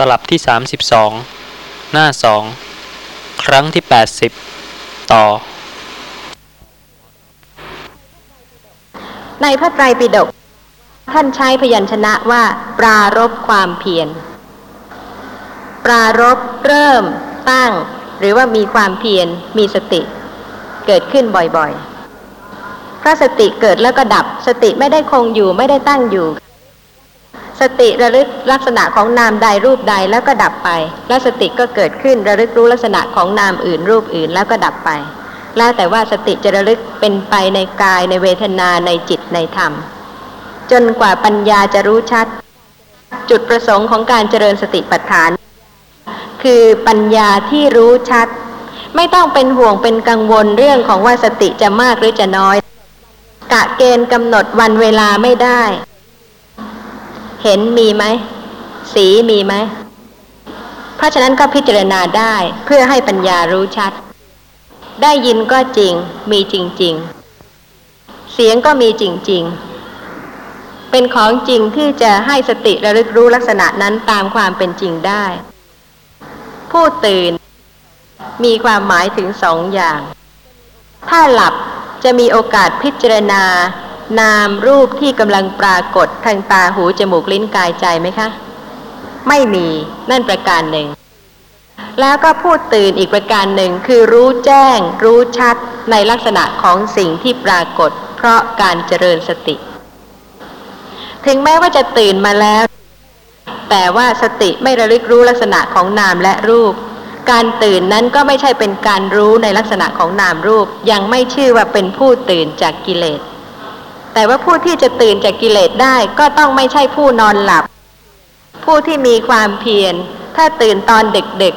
ตลับที่32หน้า2ครั้งที่80ต่อในพระไตรปิฎกท่านใช้พยัญชนะว่าปรารภความเพียรปรารภเริ่มตั้งหรือว่ามีความเพียรมีสติเกิดขึ้นบ่อยๆพระสติเกิดแล้วก็ดับสติไม่ได้คงอยู่ไม่ได้ตั้งอยู่สติระลึกลักษณะของนามใดรูปใดแล้วก็ดับไปแล้วสติก็เกิดขึ้นระลึกรู้ลักษณะของนามอื่นรูปอื่นแล้วก็ดับไปแล้วแต่ว่าสติจะระลึกเป็นไปในกายในเวทนาในจิตในธรรมจนกว่าปัญญาจะรู้ชัดจุดประสงค์ของการเจริญสติปัฏฐานคือปัญญาที่รู้ชัดไม่ต้องเป็นห่วงเป็นกังวลเรื่องของว่าสติจะมากหรือจะน้อยกะเกณฑ์กำหนดวันเวลาไม่ได้เห็นมีไหมสีมีไหมเพราะฉะนั้นก็พิจารณาได้เพื่อให้ปัญญารู้ชัดได้ยินก็จริงมีจริงๆเสียงก็มีจริงๆเป็นของจริงที่จะให้สติระลึกรู้ลักษณะนั้นตามความเป็นจริงได้ผู้ตื่นมีความหมายถึงสองอย่างถ้าหลับจะมีโอกาสพิจารณานามรูปที่กำลังปรากฏทางตาหูจมูกลิ้นกายใจไหมคะไม่มีนั่นประการหนึ่งแล้วก็ผู้ตื่นอีกประการหนึ่งคือรู้แจ้งรู้ชัดในลักษณะของสิ่งที่ปรากฏเพราะการเจริญสติถึงแม้ว่าจะตื่นมาแล้วแต่ว่าสติไม่ระลึกรู้ลักษณะของนามและรูปการตื่นนั้นก็ไม่ใช่เป็นการรู้ในลักษณะของนามรูปยังไม่ชื่อว่าเป็นผู้ตื่นจากกิเลสแต่ว่าผู้ที่จะตื่นจากกิเลสได้ก็ต้องไม่ใช่ผู้นอนหลับผู้ที่มีความเพียรถ้าตื่นตอนดึก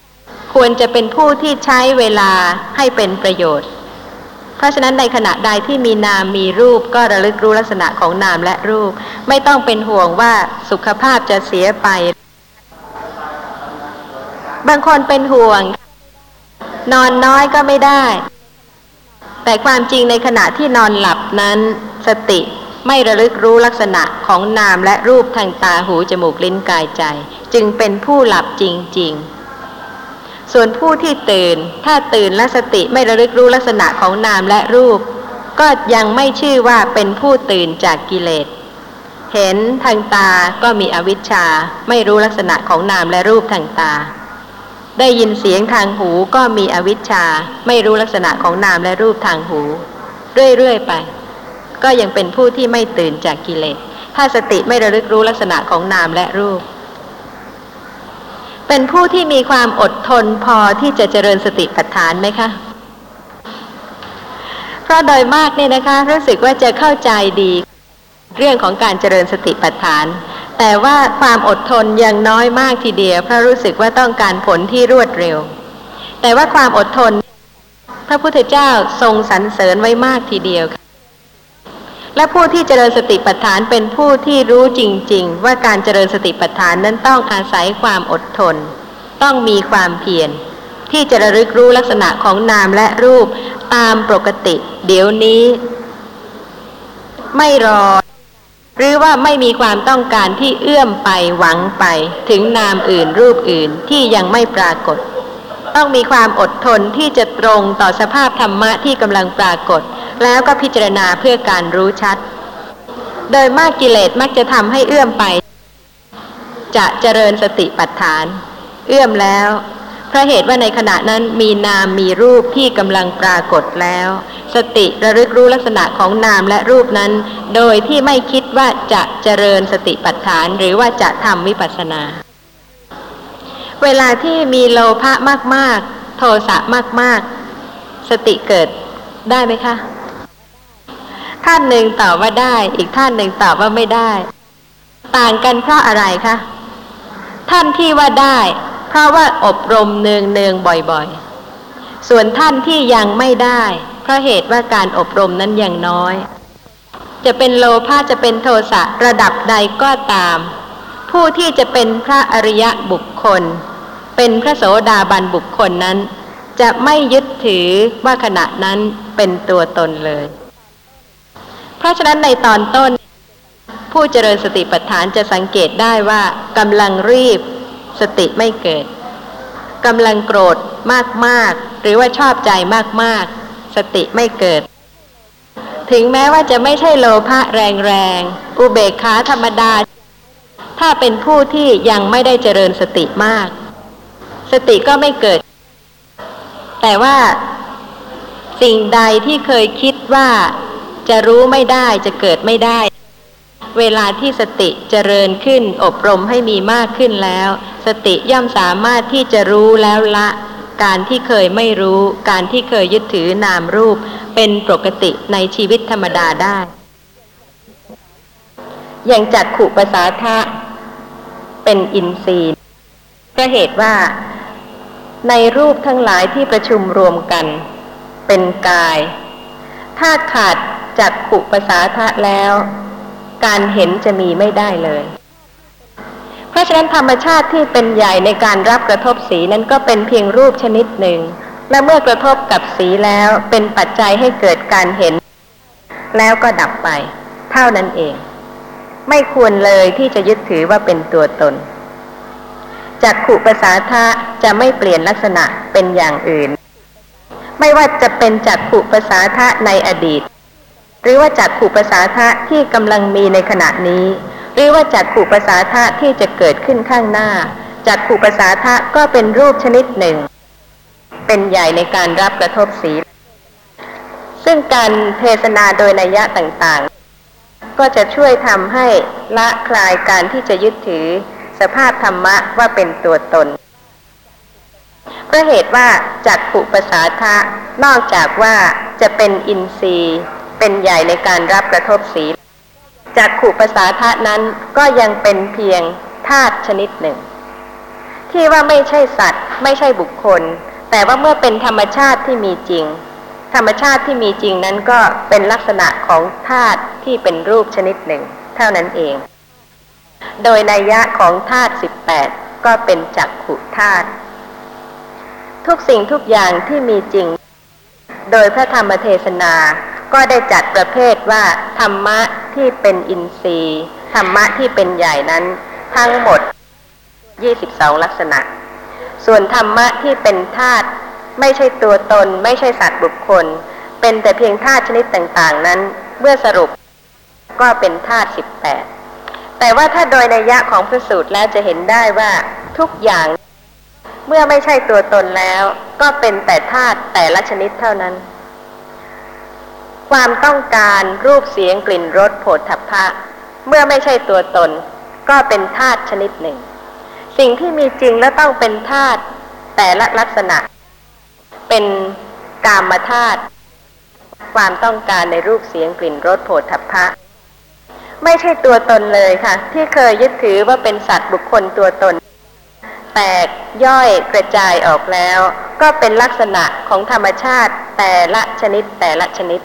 ๆควรจะเป็นผู้ที่ใช้เวลาให้เป็นประโยชน์เพราะฉะนั้นในขณะใดที่มีนามมีรูปก็ระลึกรู้ลักษณะของนามและรูปไม่ต้องเป็นห่วงว่าสุขภาพจะเสียไปบางคนเป็นห่วงนอนน้อยก็ไม่ได้แต่ความจริงในขณะที่นอนหลับนั้นสติไม่ระลึกรู้ลักษณะของนามและรูปทางตาหูจมูกลิ้นกายใจจึงเป็นผู้หลับจริงๆส่วนผู้ที่ตื่นถ้าตื่นและสติไม่ระลึกรู้ลักษณะของนามและรูปก็ยังไม่ชื่อว่าเป็นผู้ตื่นจากกิเลสเห็นทางตาก็มีอวิชชาไม่รู้ลักษณะของนามและรูปทางตาได้ยินเสียงทางหูก็มีอวิชชาไม่รู้ลักษณะของนามและรูปทางหูเรื่อยๆไปก็ยังเป็นผู้ที่ไม่ตื่นจากกิเลสถ้าสติไม่ระลึกรู้ลักษณะของนามและรูปเป็นผู้ที่มีความอดทนพอที่จะเจริญสติปัฏฐานไหมคะเพราะโดยมากเนี่ยนะคะรู้สึกว่าจะเข้าใจดีเรื่องของการเจริญสติปัฏฐานแต่ว่าความอดทนยังน้อยมากทีเดียวเพราะรู้สึกว่าต้องการผลที่รวดเร็วแต่ว่าความอดทนพระพุทธเจ้าทรงสรรเสริญไว้มากทีเดียวค่ะและผู้ที่เจริญสติปัฏฐานเป็นผู้ที่รู้จริงๆว่าการเจริญสติปัฏฐานนั้นต้องอาศัยความอดทนต้องมีความเพียรที่จะระลึกรู้ลักษณะของนามและรูปตามปกติเดี๋ยวนี้ไม่รอหรือว่าไม่มีความต้องการที่เอื้อมไปหวังไปถึงนามอื่นรูปอื่นที่ยังไม่ปรากฏต้องมีความอดทนที่จะตรงต่อสภาพธรรมะที่กำลังปรากฏแล้วก็พิจารณาเพื่อการรู้ชัดโดยมากกิเลสมักจะทำให้เอื้อมไปจะเจริญสติปัฏฐานเอื้อมแล้วเพราะเหตุว่าในขณะนั้นมีนามมีรูปที่กำลังปรากฏแล้วสติระลึกรู้ลักษณะของนามและรูปนั้นโดยที่ไม่คิดว่าจะเจริญสติปัฏฐานหรือว่าจะทำวิปัสสนาเวลาที่มีโลภะมากๆโทสะมากๆสติเกิดได้ไหมคะท่านหนึ่งตอบว่าได้อีกท่านหนึ่งตอบว่าไม่ได้ต่างกันเพราะอะไรคะท่านที่ว่าได้เพราะว่าอบรมเนืองๆบ่อยๆส่วนท่านที่ยังไม่ได้เพราะเหตุว่าการอบรมนั้นยังน้อยจะเป็นโลภะจะเป็นโทสะระดับใดก็ตามผู้ที่จะเป็นพระอริยบุคคลเป็นพระโสดาบันบุคคลนั้นจะไม่ยึดถือว่าขณะนั้นเป็นตัวตนเลยเพราะฉะนั้นในตอนต้นผู้เจริญสติปัฏฐานจะสังเกตได้ว่ากำลังรีบ สติไม่เกิดกำลังโกรธมากๆหรือว่าชอบใจมากๆสติไม่เกิดถึงแม้ว่าจะไม่ใช่โลภะแรงๆอุเบกขาธรรมดาถ้าเป็นผู้ที่ยังไม่ได้เจริญสติมากสติก็ไม่เกิดแต่ว่าสิ่งใดที่เคยคิดว่าจะรู้ไม่ได้จะเกิดไม่ได้เวลาที่สติเจริญขึ้นอบรมให้มีมากขึ้นแล้วสติย่อมสามารถที่จะรู้แล้วละการที่เคยไม่รู้การที่เคยยึดถือนามรูปเป็นปกติในชีวิตธรรมดาได้อย่างจักขุปสาทะเป็นอินทรีย์ก็เหตุว่าในรูปทั้งหลายที่ประชุมรวมกันเป็นกายถ้าขาดจักขุปสาทะแล้วการเห็นจะมีไม่ได้เลยเพราะฉะนั้นธรรมชาติที่เป็นใหญ่ในการรับกระทบสีนั้นก็เป็นเพียงรูปชนิดหนึ่งและเมื่อกระทบกับสีแล้วเป็นปัจจัยให้เกิดการเห็นแล้วก็ดับไปเท่านั้นเองไม่ควรเลยที่จะยึดถือว่าเป็นตัวตนจักขุปสาทะจะไม่เปลี่ยนลักษณะเป็นอย่างอื่นไม่ว่าจะเป็นจักขุปสาทะในอดีตหรือว่าจักขุปสาทะที่กำลังมีในขณะนี้หรือว่าจักขุปสาทะที่จะเกิดขึ้นข้างหน้าจักขุปสาทะก็เป็นรูปชนิดหนึ่งเป็นใหญ่ในการรับกระทบสีซึ่งการเทศนาโดยนัยยะต่างๆก็จะช่วยทำให้ละคลายการที่จะยึดถือสภาพธรรมะว่าเป็นตัวตนเพราะเหตุว่าจักขุปสาทะนอกจากว่าจะเป็นอินทรีย์เป็นใหญ่ในการรับกระทบสีจักขุปสาทะนั้นก็ยังเป็นเพียงธาตุชนิดหนึ่งที่ว่าไม่ใช่สัตว์ไม่ใช่บุคคลแต่ว่าเมื่อเป็นธรรมชาติที่มีจริงธรรมชาติที่มีจริงนั้นก็เป็นลักษณะของธาตุที่เป็นรูปชนิดหนึ่งเท่านั้นเองโดยนัยยะของธาตุ18ก็เป็นจักขุธาตุทุกสิ่งทุกอย่างที่มีจริงโดยพระธรรมเทศนาก็ได้จัดประเภทว่าธรรมะที่เป็นอินทรีย์ธรรมะที่เป็นใหญ่นั้นทั้งหมด22ลักษณะส่วนธรรมะที่เป็นธาตุไม่ใช่ตัวตนไม่ใช่สัตว์บุคคลเป็นแต่เพียงธาตุชนิดต่างๆนั้นเมื่อสรุปก็เป็นธาตุ18แต่ว่าถ้าโดยนัยยะของพระสูตรแล้วจะเห็นได้ว่าทุกอย่างเมื่อไม่ใช่ตัวตนแล้วก็เป็นแต่ธาตุแต่ละชนิดเท่านั้นความต้องการรูปเสียงกลิ่นรสโผฏฐัพพะเมื่อไม่ใช่ตัวตนก็เป็นธาตุชนิดหนึ่งสิ่งที่มีจริงและต้องเป็นธาตุแต่ละลักษณะเป็นกามธาตุความต้องการในรูปเสียงกลิ่นรสโผฏฐัพพะไม่ใช่ตัวตนเลยค่ะที่เคยยึดถือว่าเป็นสัตว์บุคคลตัวตนแตกย่อยกระจายออกแล้วก็เป็นลักษณะของธรรมชาติแต่ละชนิดแต่ละชนิด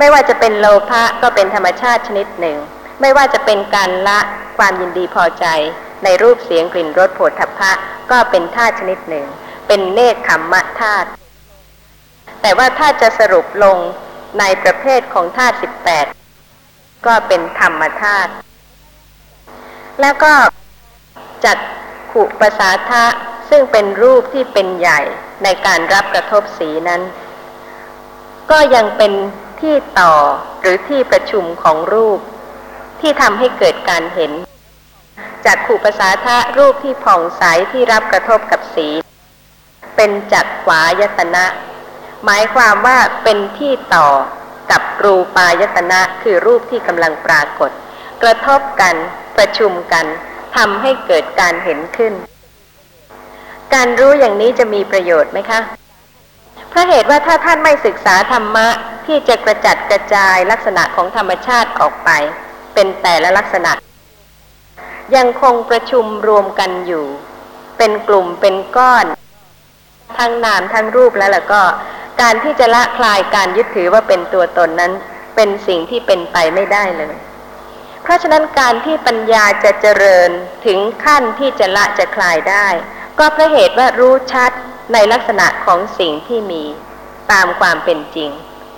ไม่ว่าจะเป็นโลภะก็เป็นธรรมชาติชนิดหนึ่งไม่ว่าจะเป็นการละความยินดีพอใจในรูปเสียงกลิ่นรสโผฏฐัพพะก็เป็นธาตุชนิดหนึ่งเป็นเนกขัมมะธาตุแต่ว่าถ้าจะสรุปลงในประเภทของธาตุ18ก็เป็นธรรมธาตุแล้วก็จักขุปสาทะซึ่งเป็นรูปที่เป็นใหญ่ในการรับกระทบสีนั้นก็ยังเป็นที่ต่อหรือที่ประชุมของรูปที่ทำให้เกิดการเห็นจักขุปสาทะรูปที่ผ่องใสที่รับกระทบกับสีเป็นจักขวายตนะหมายความว่าเป็นที่ต่อกับรูปายตนะคือรูปที่กำลังปรากฏกระทบกันประชุมกันทำให้เกิดการเห็นขึ้นการรู้อย่างนี้จะมีประโยชน์ไหมคะเพราะเหตุว่าถ้าท่านไม่ศึกษาธรรมะที่จะกระจัดกระจายลักษณะของธรรมชาติออกไปเป็นแต่ละลักษณะยังคงประชุมรวมกันอยู่เป็นกลุ่มเป็นก้อนทั้งนามทั้งรูปแล้วล่ะก็การที่จะละคลายการยึดถือว่าเป็นตัวตนนั้นเป็นสิ่งที่เป็นไปไม่ได้เลยเพราะฉะนั้นการที่ปัญญาจะเจริญถึงขั้นที่จะละจะคลายได้ก็เพราะเหตุว่ารู้ชัดในลักษณะของสิ่งที่มีตามความเป็นจริง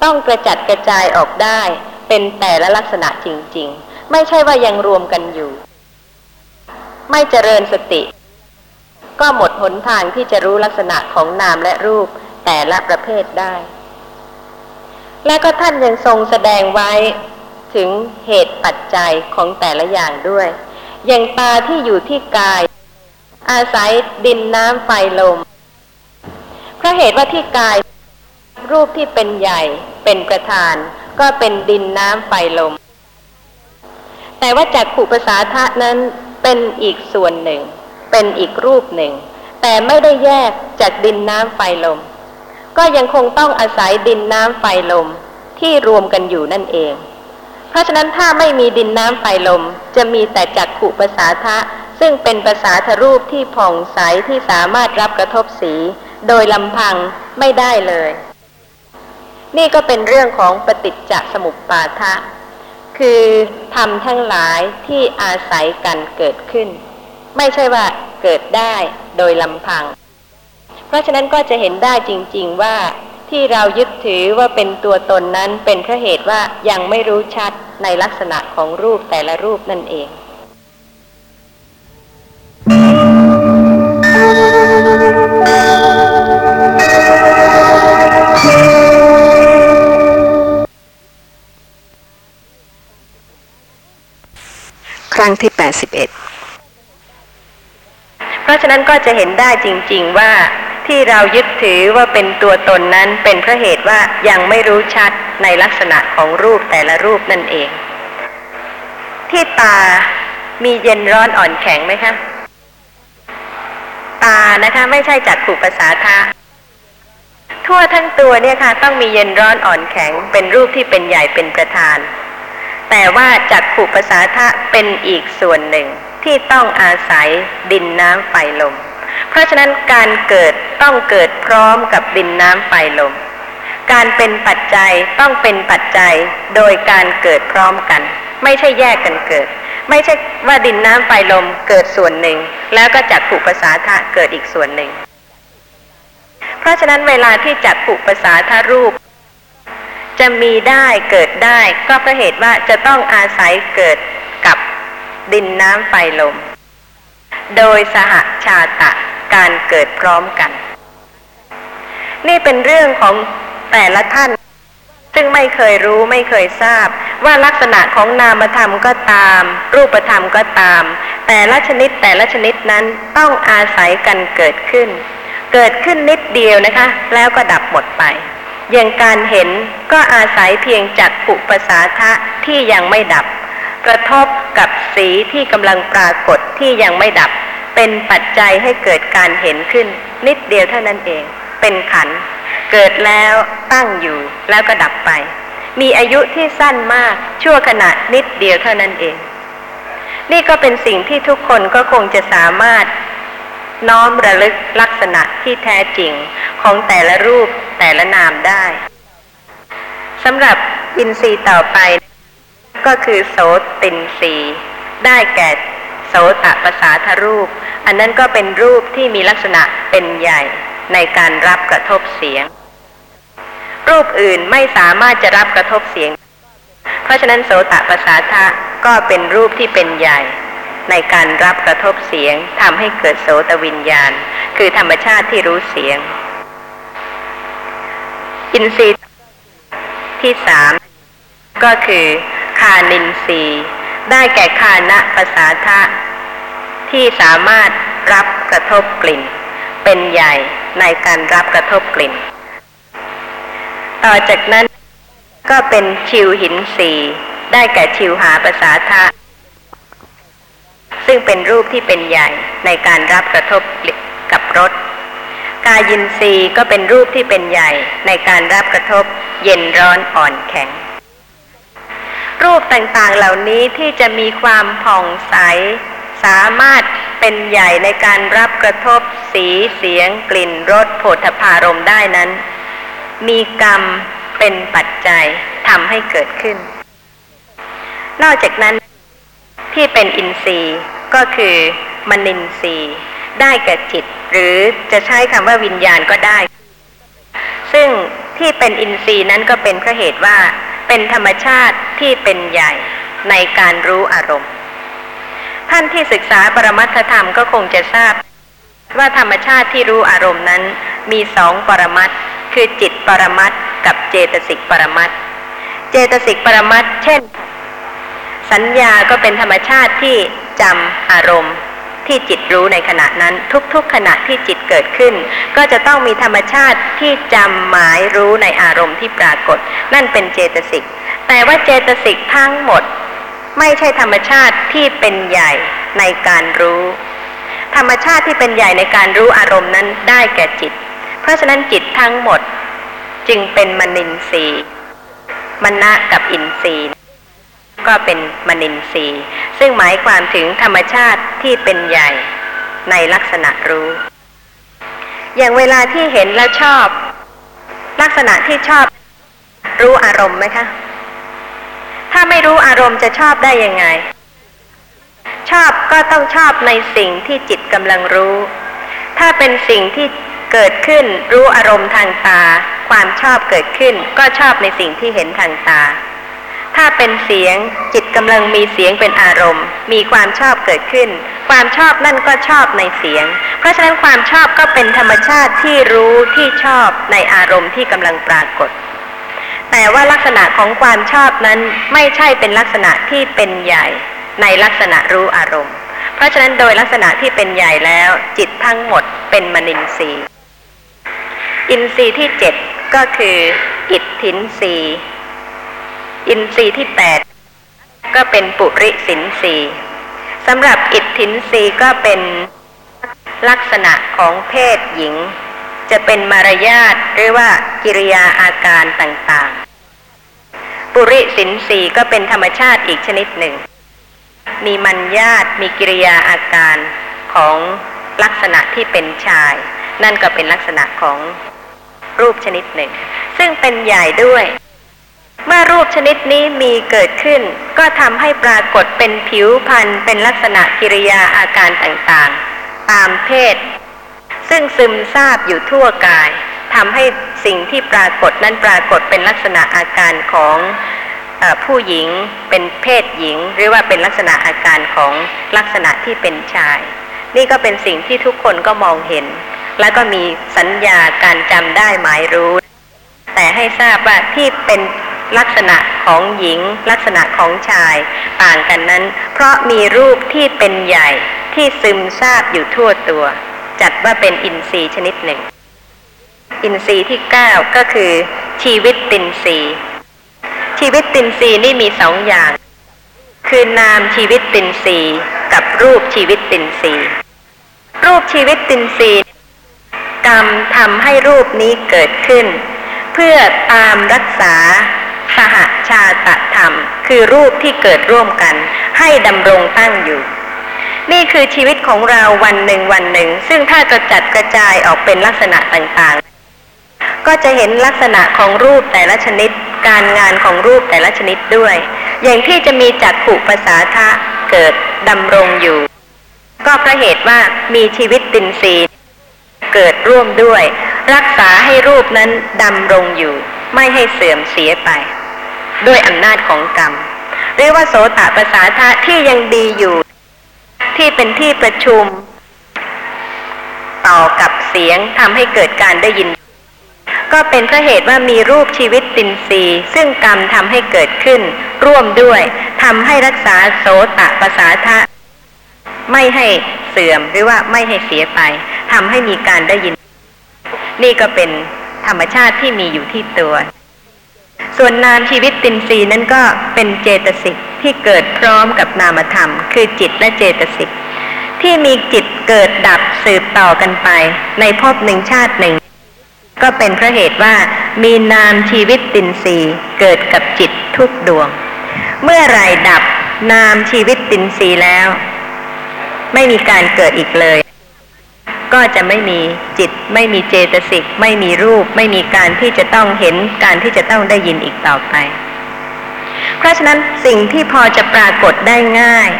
ต้องกระจัดกระจายออกได้เป็นแต่ละลักษณะจริงๆไม่ใช่ว่ายังรวมกันอยู่ไม่เจริญสติ ก็หมดหนทางที่จะรู้ลักษณะของนามและรูปแต่ละประเภทได้และก็ท่านยังทรงแสดงไว้ถึงเหตุปัจจัยของแต่ละอย่างด้วยอย่างตาที่อยู่ที่กายอาศัยดินน้ำไฟลมเพราะเหตุว่าที่กายรูปที่เป็นใหญ่เป็นประธานก็เป็นดินน้ำไฟลมแต่ว่าจักขุประสาทะนั้นเป็นอีกส่วนหนึ่งเป็นอีกรูปหนึ่งแต่ไม่ได้แยกจากดินน้ำไฟลมก็ยังคงต้องอาศัยดินน้ำไฟลมที่รวมกันอยู่นั่นเองเพราะฉะนั้นถ้าไม่มีดินน้ำไฟลมจะมีแต่จักขุประสาทะซึ่งเป็นประสาทรูปที่ผ่องใสที่สามารถรับกระทบสีโดยลำพังไม่ได้เลยนี่ก็เป็นเรื่องของปฏิจจสมุปบาทะคือธรรมทั้งหลายที่อาศัยกันเกิดขึ้นไม่ใช่ว่าเกิดได้โดยลำพังเพราะฉะนั้นก็จะเห็นได้จริงๆว่าที่เรายึดถือว่าเป็นตัวตนนั้นเป็นเพราะเหตุว่ายังไม่รู้ชัดในลักษณะของรูปแต่ละรูปนั่นเองครั้งที่81เพราะฉะนั้นก็จะเห็นได้จริงๆว่าที่เรายึดถือว่าเป็นตัวตนนั้นเป็นเพราะเหตุว่ายังไม่รู้ชัดในลักษณะของรูปแต่ละรูปนั่นเองที่ตามีเย็นร้อนอ่อนแข็งไหมคะตานะคะไม่ใช่จักขุประสาทะทั่วทั้งตัวเนี่ยค่ะต้องมีเย็นร้อนอ่อนแข็งเป็นรูปที่เป็นใหญ่เป็นประธานแต่ว่าจักขุประสาทะเป็นอีกส่วนหนึ่งที่ต้องอาศัยดินน้ำไฟลมเพราะฉะนั้นการเกิดต้องเกิดพร้อมกับดินน้ำไฟลมการเป็นปัจจัยต้องเป็นปัจจัยโดยการเกิดพร้อมกันไม่ใช่แยกกันเกิดไม่ใช่ว่าดินน้ำไฟลมเกิดส่วนหนึ่งแล้วก็จักขุประสาทะเกิดอีกส่วนหนึ่งเพราะฉะนั้นเวลาที่จักขุประสาทรูปจะมีได้เกิดได้ก็เพราะเหตุว่าจะต้องอาศัยเกิดกับดินน้ำไฟลมโดยสหชาตะการเกิดพร้อมกันนี่เป็นเรื่องของแต่ละท่านซึ่งไม่เคยรู้ไม่เคยทราบว่าลักษณะของนามธรรมก็ตามรูปธรรมก็ตามแต่ละชนิดแต่ละชนิดนั้นต้องอาศัยกันเกิดขึ้นนิดเดียวนะคะแล้วก็ดับหมดไปอย่างการเห็นก็อาศัยเพียงจักขุประสาทะที่ยังไม่ดับกระทบกับสีที่กำลังปรากฏที่ยังไม่ดับเป็นปัจจัยให้เกิดการเห็นขึ้นนิดเดียวเท่านั้นเองเป็นขันธ์เกิดแล้วตั้งอยู่แล้วก็ดับไปมีอายุที่สั้นมากชั่วขณะนิดเดียวเท่านั้นเองนี่ก็เป็นสิ่งที่ทุกคนก็คงจะสามารถน้อมระลึกลักษณะที่แท้จริงของแต่ละรูปแต่ละนามได้สำหรับอินทรีย์ต่อไปก็คือโสตินทรีย์ได้แก่โสตประสาทรูปอันนั้นก็เป็นรูปที่มีลักษณะเป็นใหญ่ในการรับกระทบเสียงรูปอื่นไม่สามารถจะรับกระทบเสียงเพราะฉะนั้นโสตประสาทะก็เป็นรูปที่เป็นใหญ่ในการรับกระทบเสียงทำให้เกิดโสตวิญญาณคือธรรมชาติที่รู้เสียงอินทรีย์ที่3ก็คือคานินทรีย์ได้แก่คานะประสาทะที่สามารถรับกระทบกลิ่นเป็นใหญ่ในการรับกระทบกลิ่นต่อจากนั้นก็เป็นชิวหินทรีย์ได้แก่ชิวหาประสาทะซึ่งเป็นรูปที่เป็นใหญ่ในการรับกระทบกับรสกายินทรีย์ก็เป็นรูปที่เป็นใหญ่ในการรับกระทบเย็นร้อนอ่อนแข็งรูปต่างๆเหล่านี้ที่จะมีความผ่องใสสามารถเป็นใหญ่ในการรับกระทบสีเสียงกลิ่นรสโผฏฐัพพารมณ์ได้นั้นมีกรรมเป็นปัจจัยทำให้เกิดขึ้นนอกจากนั้นที่เป็นอินทรีย์ก็คือมนินทรีย์ได้แก่จิตหรือจะใช้คำว่าวิญญาณก็ได้ซึ่งที่เป็นอินทรีย์นั้นก็เป็นเพราะเหตุว่าเป็นธรรมชาติที่เป็นใหญ่ในการรู้อารมณ์ท่านที่ศึกษาปรมัตถธรรมก็คงจะทราบ ว่าธรรมชาติที่รู้อารมณ์นั้นมีสองปรมัตถ์คือจิตปรมัตถ์กับเจตสิกปรมัตถ์เจตสิกปรมัตถ์เช่นสัญญาก็เป็นธรรมชาติที่จำอารมณ์ที่จิตรู้ในขณะนั้นทุกๆขณะที่จิตเกิดขึ้นก็จะต้องมีธรรมชาติที่จำหมายรู้ในอารมณ์ที่ปรากฏนั่นเป็นเจตสิกแต่ว่าเจตสิกทั้งหมดไม่ใช่ธรรมชาติที่เป็นใหญ่ในการรู้ธรรมชาติที่เป็นใหญ่ในการรู้อารมณ์นั้นได้แก่จิตเพราะฉะนั้นจิตทั้งหมดจึงเป็นมนินทรีย์มนะกับอินทรีย์ก็เป็นมนินทรีย์ซึ่งหมายความถึงธรรมชาติที่เป็นใหญ่ในลักษณะรู้อย่างเวลาที่เห็นแล้วชอบลักษณะที่ชอบรู้อารมณ์ไหมคะถ้าไม่รู้อารมณ์จะชอบได้ยังไงชอบก็ต้องชอบในสิ่งที่จิตกำลังรู้ถ้าเป็นสิ่งที่เกิดขึ้นรู้อารมณ์ทางตาความชอบเกิดขึ้นก็ชอบในสิ่งที่เห็นทางตาถ้าเป็นเสียงจิตกำลังมีเสียงเป็นอารมณ์มีความชอบเกิดขึ้นความชอบนั่นก็ชอบในเสียงเพราะฉะนั้นความชอบก็เป็นธรรมชาติที่รู้ที่ชอบในอารมณ์ที่กำลังปรากฏแต่ว่าลักษณะของความชอบนั้นไม่ใช่เป็นลักษณะที่เป็นใหญ่ในลักษณะรู้อารมณ์เพราะฉะนั้นโดยลักษณะที่เป็นใหญ่แล้วจิตทั้งหมดเป็นมนินทรีย์อินทรีย์ที่7ก็คืออิทธินทรีย์อินทรีย์ที่8ก็เป็นปุริสินทรีย์สำหรับอิทธินทรีย์ก็เป็นลักษณะของเพศหญิงจะเป็นมารยาทหรือว่ากิริยาอาการต่างๆปุริสินทรีย์ก็เป็นธรรมชาติอีกชนิดหนึ่งมีมัญญาตมีกิริยาอาการของลักษณะที่เป็นชายนั่นก็เป็นลักษณะของรูปชนิดหนึ่งซึ่งเป็นใหญ่ด้วยเมื่อรูปชนิดนี้มีเกิดขึ้นก็ทำให้ปรากฏเป็นผิวพรรณเป็นลักษณะกิริยาอาการต่างๆตามเพศซึ่งซึมซาบอยู่ทั่วกายทำให้สิ่งที่ปรากฏนั้นปรากฏเป็นลักษณะอาการของผู้หญิงเป็นเพศหญิงหรือว่าเป็นลักษณะอาการของลักษณะที่เป็นชายนี่ก็เป็นสิ่งที่ทุกคนก็มองเห็นและก็มีสัญญาการจำได้หมายรู้แต่ให้ทราบว่าที่เป็นลักษณะของหญิงลักษณะของชายต่างกันนั้นเพราะมีรูปที่เป็นใหญ่ที่ซึมซาบอยู่ทั่วตัวจัดว่าเป็นอินทรีย์ชนิดหนึ่งอินทรีย์ที่9ก็คือชีวิตตินทรีย์ชีวิตตินทรีย์นี่มี2อย่างคือนามชีวิตตินทรีย์กับรูปชีวิตตินทรีย์รูปชีวิตตินทรีย์กรรมทำให้รูปนี้เกิดขึ้นเพื่อตามรักษาสหชาตธรรมคือรูปที่เกิดร่วมกันให้ดำรงตั้งอยู่นี่คือชีวิตของเราวันหนึ่งซึ่งถ้าจะจัดกระจายออกเป็นลักษณะต่างๆก็จะเห็นลักษณะของรูปแต่ละชนิดการงานของรูปแต่ละชนิดด้วยอย่างที่จะมีจักขุปสาทะเกิดดำรงอยู่ก็เพราะเหตุว่ามีชีวิตตินทรีย์เกิดร่วมด้วยรักษาให้รูปนั้นดำรงอยู่ไม่ให้เสื่อมเสียไปด้วยอำนาจของกรรมเรียกว่าโสตปสาทะที่ยังดีอยู่ที่เป็นที่ประชุมต่อกับเสียงทำให้เกิดการได้ยินก็เป็นเพราะเหตุว่ามีรูปชีวิตตินทรีย์ซึ่งกรรมทำให้เกิดขึ้นร่วมด้วยทำให้รักษาโสตปสาทะไม่ให้เสื่อมหรือว่าไม่ให้เสียไปทำให้มีการได้ยินนี่ก็เป็นธรรมชาติที่มีอยู่ที่ตัวส่วนนามชีวิตตินทรีย์นั้นก็เป็นเจตสิกที่เกิดพร้อมกับนามธรรมคือจิตและเจตสิกที่มีจิตเกิดดับสืบต่อกันไปในภพหนึ่งชาติหนึ่งก็เป็นเพราะเหตุว่ามีนามชีวิตตินทรีย์เกิดกับจิตทุกดวงเมื่อไรดับนามชีวิตตินทรีย์แล้วไม่มีการเกิดอีกเลยก็จะไม่มีจิตไม่มีเจตสิกไม่มีรูปไม่มีการที่จะต้องเห็นการที่จะต้องได้ยินอีกต่อไปเพราะฉะนั้นสิ่งที่พอจะปรากฏได้ง่าย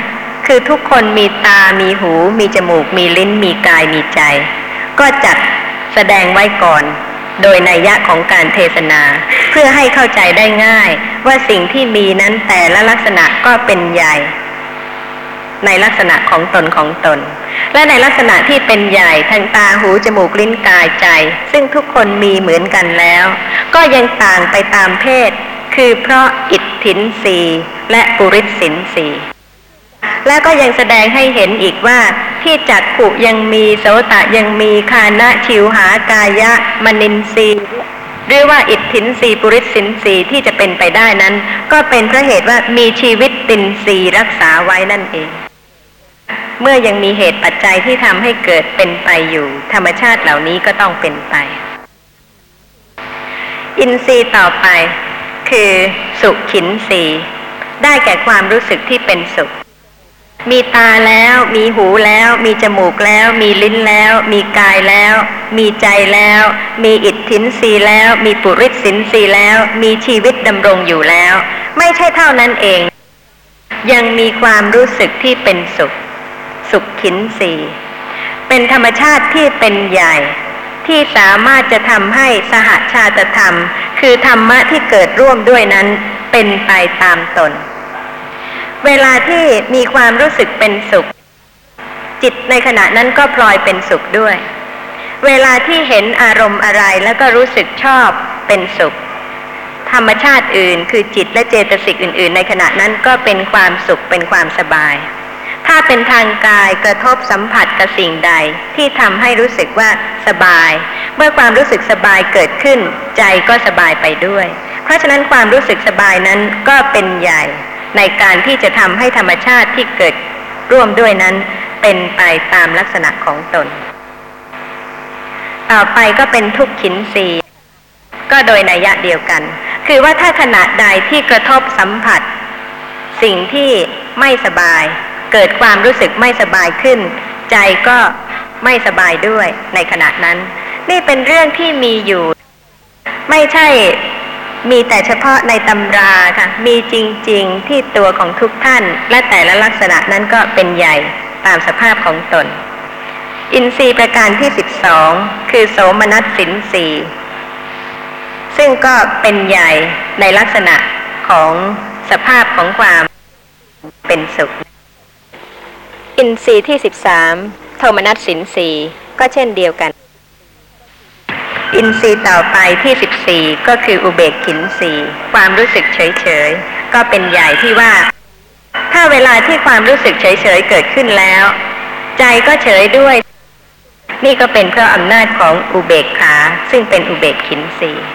คือทุกคนมีตามีหูมีจมูกมีลิ้นมีกายมีใจก็จัดแสดงไว้ก่อนโดยนัยยะของการเทศนาเพื่อให้เข้าใจได้ง่ายว่าสิ่งที่มีนั้นแต่ละลักษณะก็เป็นใหญ่ ในลักษณะของตนของตนและในลักษณะที่เป็นใหญ่ทางตาหูจมูกลิ้นกายใจซึ่งทุกคนมีเหมือนกันแล้วก็ยังต่างไปตามเพศคือเพราะอิทธินทรีย์และปุริสสินทรีย์และก็ยังแสดงให้เห็นอีกว่าที่จักขุยังมีโสตะยังมีฆานะชิวหากายะมนินทรีย์หรือว่าอิทธินทรีย์ปุริสสินทรีย์ที่จะเป็นไปได้นั้นก็เป็นเพราะเหตุว่ามีชีวิตตินทรีย์รักษาไว้นั่นเองเมื่อยังมีเหตุปัจจัยที่ทำให้เกิดเป็นไปอยู่ธรรมชาติเหล่านี้ก็ต้องเป็นไปอินทรีย์ต่อไปคือสุขินทรีย์ได้แก่ความรู้สึกที่เป็นสุขมีตาแล้วมีหูแล้วมีจมูกแล้วมีลิ้นแล้วมีกายแล้วมีใจแล้วมีอิทธินทรีย์แล้วมีปุริสสินทรีย์แล้วมีชีวิตดำรงอยู่แล้วไม่ใช่เท่านั้นเองยังมีความรู้สึกที่เป็นสุขสุขขินทรีย์เป็นธรรมชาติที่เป็นใหญ่ที่สามารถจะทำให้สหชาตธรรมคือธรรมะที่เกิดร่วมด้วยนั้นเป็นไปตามตนเวลาที่มีความรู้สึกเป็นสุขจิตในขณะนั้นก็พลอยเป็นสุขด้วยเวลาที่เห็นอารมณ์อะไรแล้วก็รู้สึกชอบเป็นสุขธรรมชาติอื่นคือจิตและเจตสิกอื่นๆในขณะนั้นก็เป็นความสุขเป็นความสบายถ้าเป็นทางกายกระทบสัมผัสกับสิ่งใดที่ทำให้รู้สึกว่าสบายเมื่อความรู้สึกสบายเกิดขึ้นใจก็สบายไปด้วยเพราะฉะนั้นความรู้สึกสบายนั้นก็เป็นใหญ่ในการที่จะทำให้ธรรมชาติที่เกิดร่วมด้วยนั้นเป็นไปตามลักษณะของตนต่อไปก็เป็นทุกขินทรีย์ก็โดยนัยยะเดียวกันคือว่าถ้าขณะใดที่กระทบสัมผัสสิ่งที่ไม่สบายเกิดความรู้สึกไม่สบายขึ้นใจก็ไม่สบายด้วยในขณะนั้นนี่เป็นเรื่องที่มีอยู่ไม่ใช่มีแต่เฉพาะในตำราค่ะมีจริงๆที่ตัวของทุกท่านและแต่ละลักษณะนั้นก็เป็นใหญ่ตามสภาพของตนอินทรีย์ประการที่12คือโสมนัสสินทรีย์ซึ่งก็เป็นใหญ่ในลักษณะของสภาพของความเป็นสุขอินทรีย์ที่13โทมนัสสินทรีย์ก็เช่นเดียวกันอินทรีย์ต่อไปที่14ก็คืออุเบกขินทรีย์ความรู้สึกเฉยๆก็เป็นใหญ่ที่ว่าถ้าเวลาที่ความรู้สึกเฉยๆเกิดขึ้นแล้วใจก็เฉยด้วยนี่ก็เป็นเพราะอำนาจของอุเบกขาซึ่งเป็นอุเบกขินทรีย์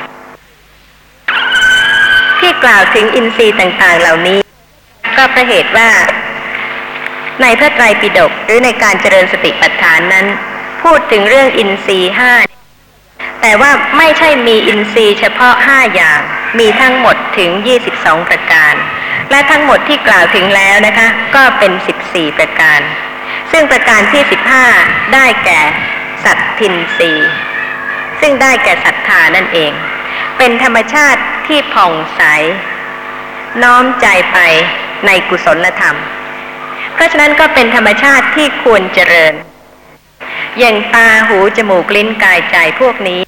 ที่กล่าวถึงอินทรีย์ต่างๆเหล่านี้ก็เพราะเหตุว่าในพระไตรปิฎกหรือในการเจริญสติปัฏฐานนั้นพูดถึงเรื่องอินทรีย์5แต่ว่าไม่ใช่มีอินทรีย์เฉพาะ5อย่างมีทั้งหมดถึง22ประการและทั้งหมดที่กล่าวถึงแล้วนะคะก็เป็น14ประการซึ่งประการที่15ได้แก่สัทธินทรีย์ซึ่งได้แก่ศรัทธานั่นเองเป็นธรรมชาติที่ผ่องใสน้อมใจไปในกุศลธรรมเพราะฉะนั้นก็เป็นธรรมชาติที่ควรเจริญอย่างตาหูจมูกลิ้นกายใจพวกนี้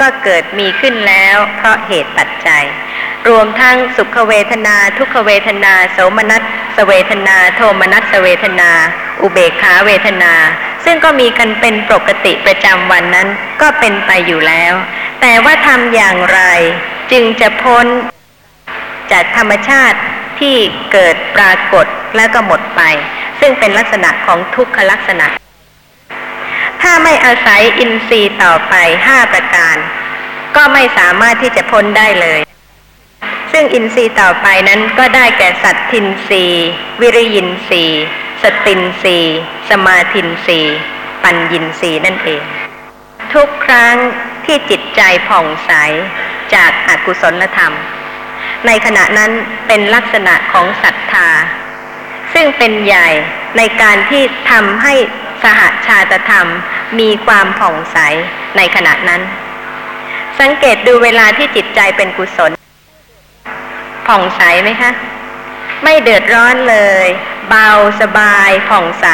ก็เกิดมีขึ้นแล้วเพราะเหตุปัจจัยรวมทั้งสุขเวทนาทุกขเวทนาโสมนัสเวทนาโทมนัสเวทนาอุเบกขาเวทนาซึ่งก็มีกันเป็นปกติประจำวันนั้นก็เป็นไปอยู่แล้วแต่ว่าทำอย่างไรจึงจะพ้นจากธรรมชาติที่เกิดปรากฏแล้วก็หมดไปซึ่งเป็นลักษณะของทุกขลักษณะถ้าไม่อาศัยอินทรีย์ต่อไป5ประการก็ไม่สามารถที่จะพ้นได้เลยซึ่งอินทรีย์ต่อไปนั้นก็ได้แก่สัทธินทรีย์วิริยินทรีย์สตินทรีย์สมาธินทรีย์ปัญญินทรีย์นั่นเองทุกครั้งที่จิตใจผ่องใสจากอกุศลธรรมในขณะนั้นเป็นลักษณะของศรัทธาซึ่งเป็นใหญ่ในการที่ทำให้สหชาตธรรมมีความผ่องใสในขณะนั้นสังเกตดูเวลาที่จิตใจเป็นกุศลผ่องใสไหมคะไม่เดือดร้อนเลยเบาสบายผ่องใส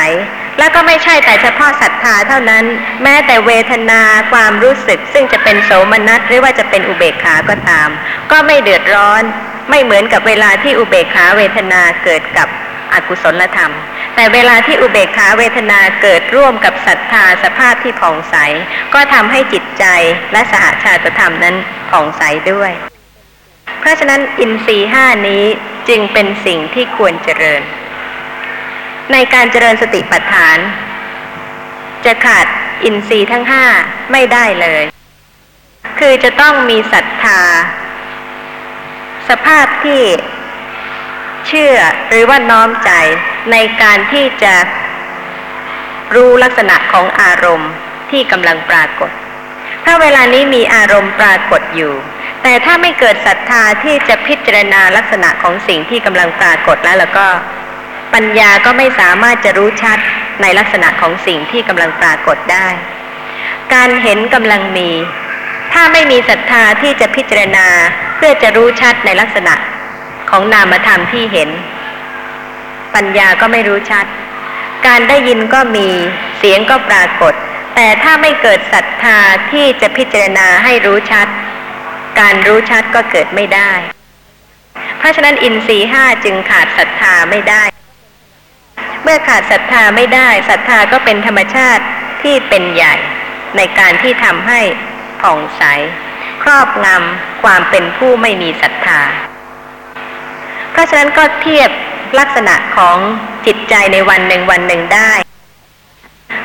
แล้วก็ไม่ใช่แต่เฉพาะศรัทธาเท่านั้นแม้แต่เวทนาความรู้สึกซึ่งจะเป็นโสมนัสหรือว่าจะเป็นอุเบกขาก็ตามก็ไม่เดือดร้อนไม่เหมือนกับเวลาที่อุเบกขาเวทนาเกิดกับอกุศลธรรม แต่เวลาที่อุเบกขาเวทนาเกิดร่วมกับศรัทธาสภาพที่ผ่องใสก็ทำให้จิตใจและสหชาติธรรมนั้นผ่องใสด้วยเพราะฉะนั้นอินทรีย์5นี้จึงเป็นสิ่งที่ควรเจริญในการเจริญสติปัฏฐานจะขาดอินทรีย์ทั้ง5ไม่ได้เลยคือจะต้องมีศรัทธาสภาพที่เชื่อหรือว่าน้อมใจในการที่จะรู้ลักษณะของอารมณ์ที่กำลังปรากฏถ้าเวลานี้มีอารมณ์ปรากฏอยู่แต่ถ้าไม่เกิดศรัทธาที่จะพิจารณาลักษณะของสิ่งที่กำลังปรากฏแล้วก็ปัญญาก็ไม่สามารถจะรู้ชัดในลักษณะของสิ่งที่กำลังปรากฏได้การเห็นกำลังมีถ้าไม่มีศรัทธาที่จะพิจารณาเพื่อจะรู้ชัดในลักษณะของนามธรรมที่เห็นปัญญาก็ไม่รู้ชัดการได้ยินก็มีเสียงก็ปรากฏแต่ถ้าไม่เกิดศรัทธาที่จะพิจารณาให้รู้ชัดการรู้ชัดก็เกิดไม่ได้เพราะฉะนั้นอินทรีย์5จึงขาดศรัทธาไม่ได้เมื่อขาดศรัทธาไม่ได้ศรัทธาก็เป็นธรรมชาติที่เป็นใหญ่ในการที่ทำให้ผ่องใสครอบงำความเป็นผู้ไม่มีศรัทธาเพราะฉะนั้นก็เทียบลักษณะของจิตใจในวันหนึ่งได้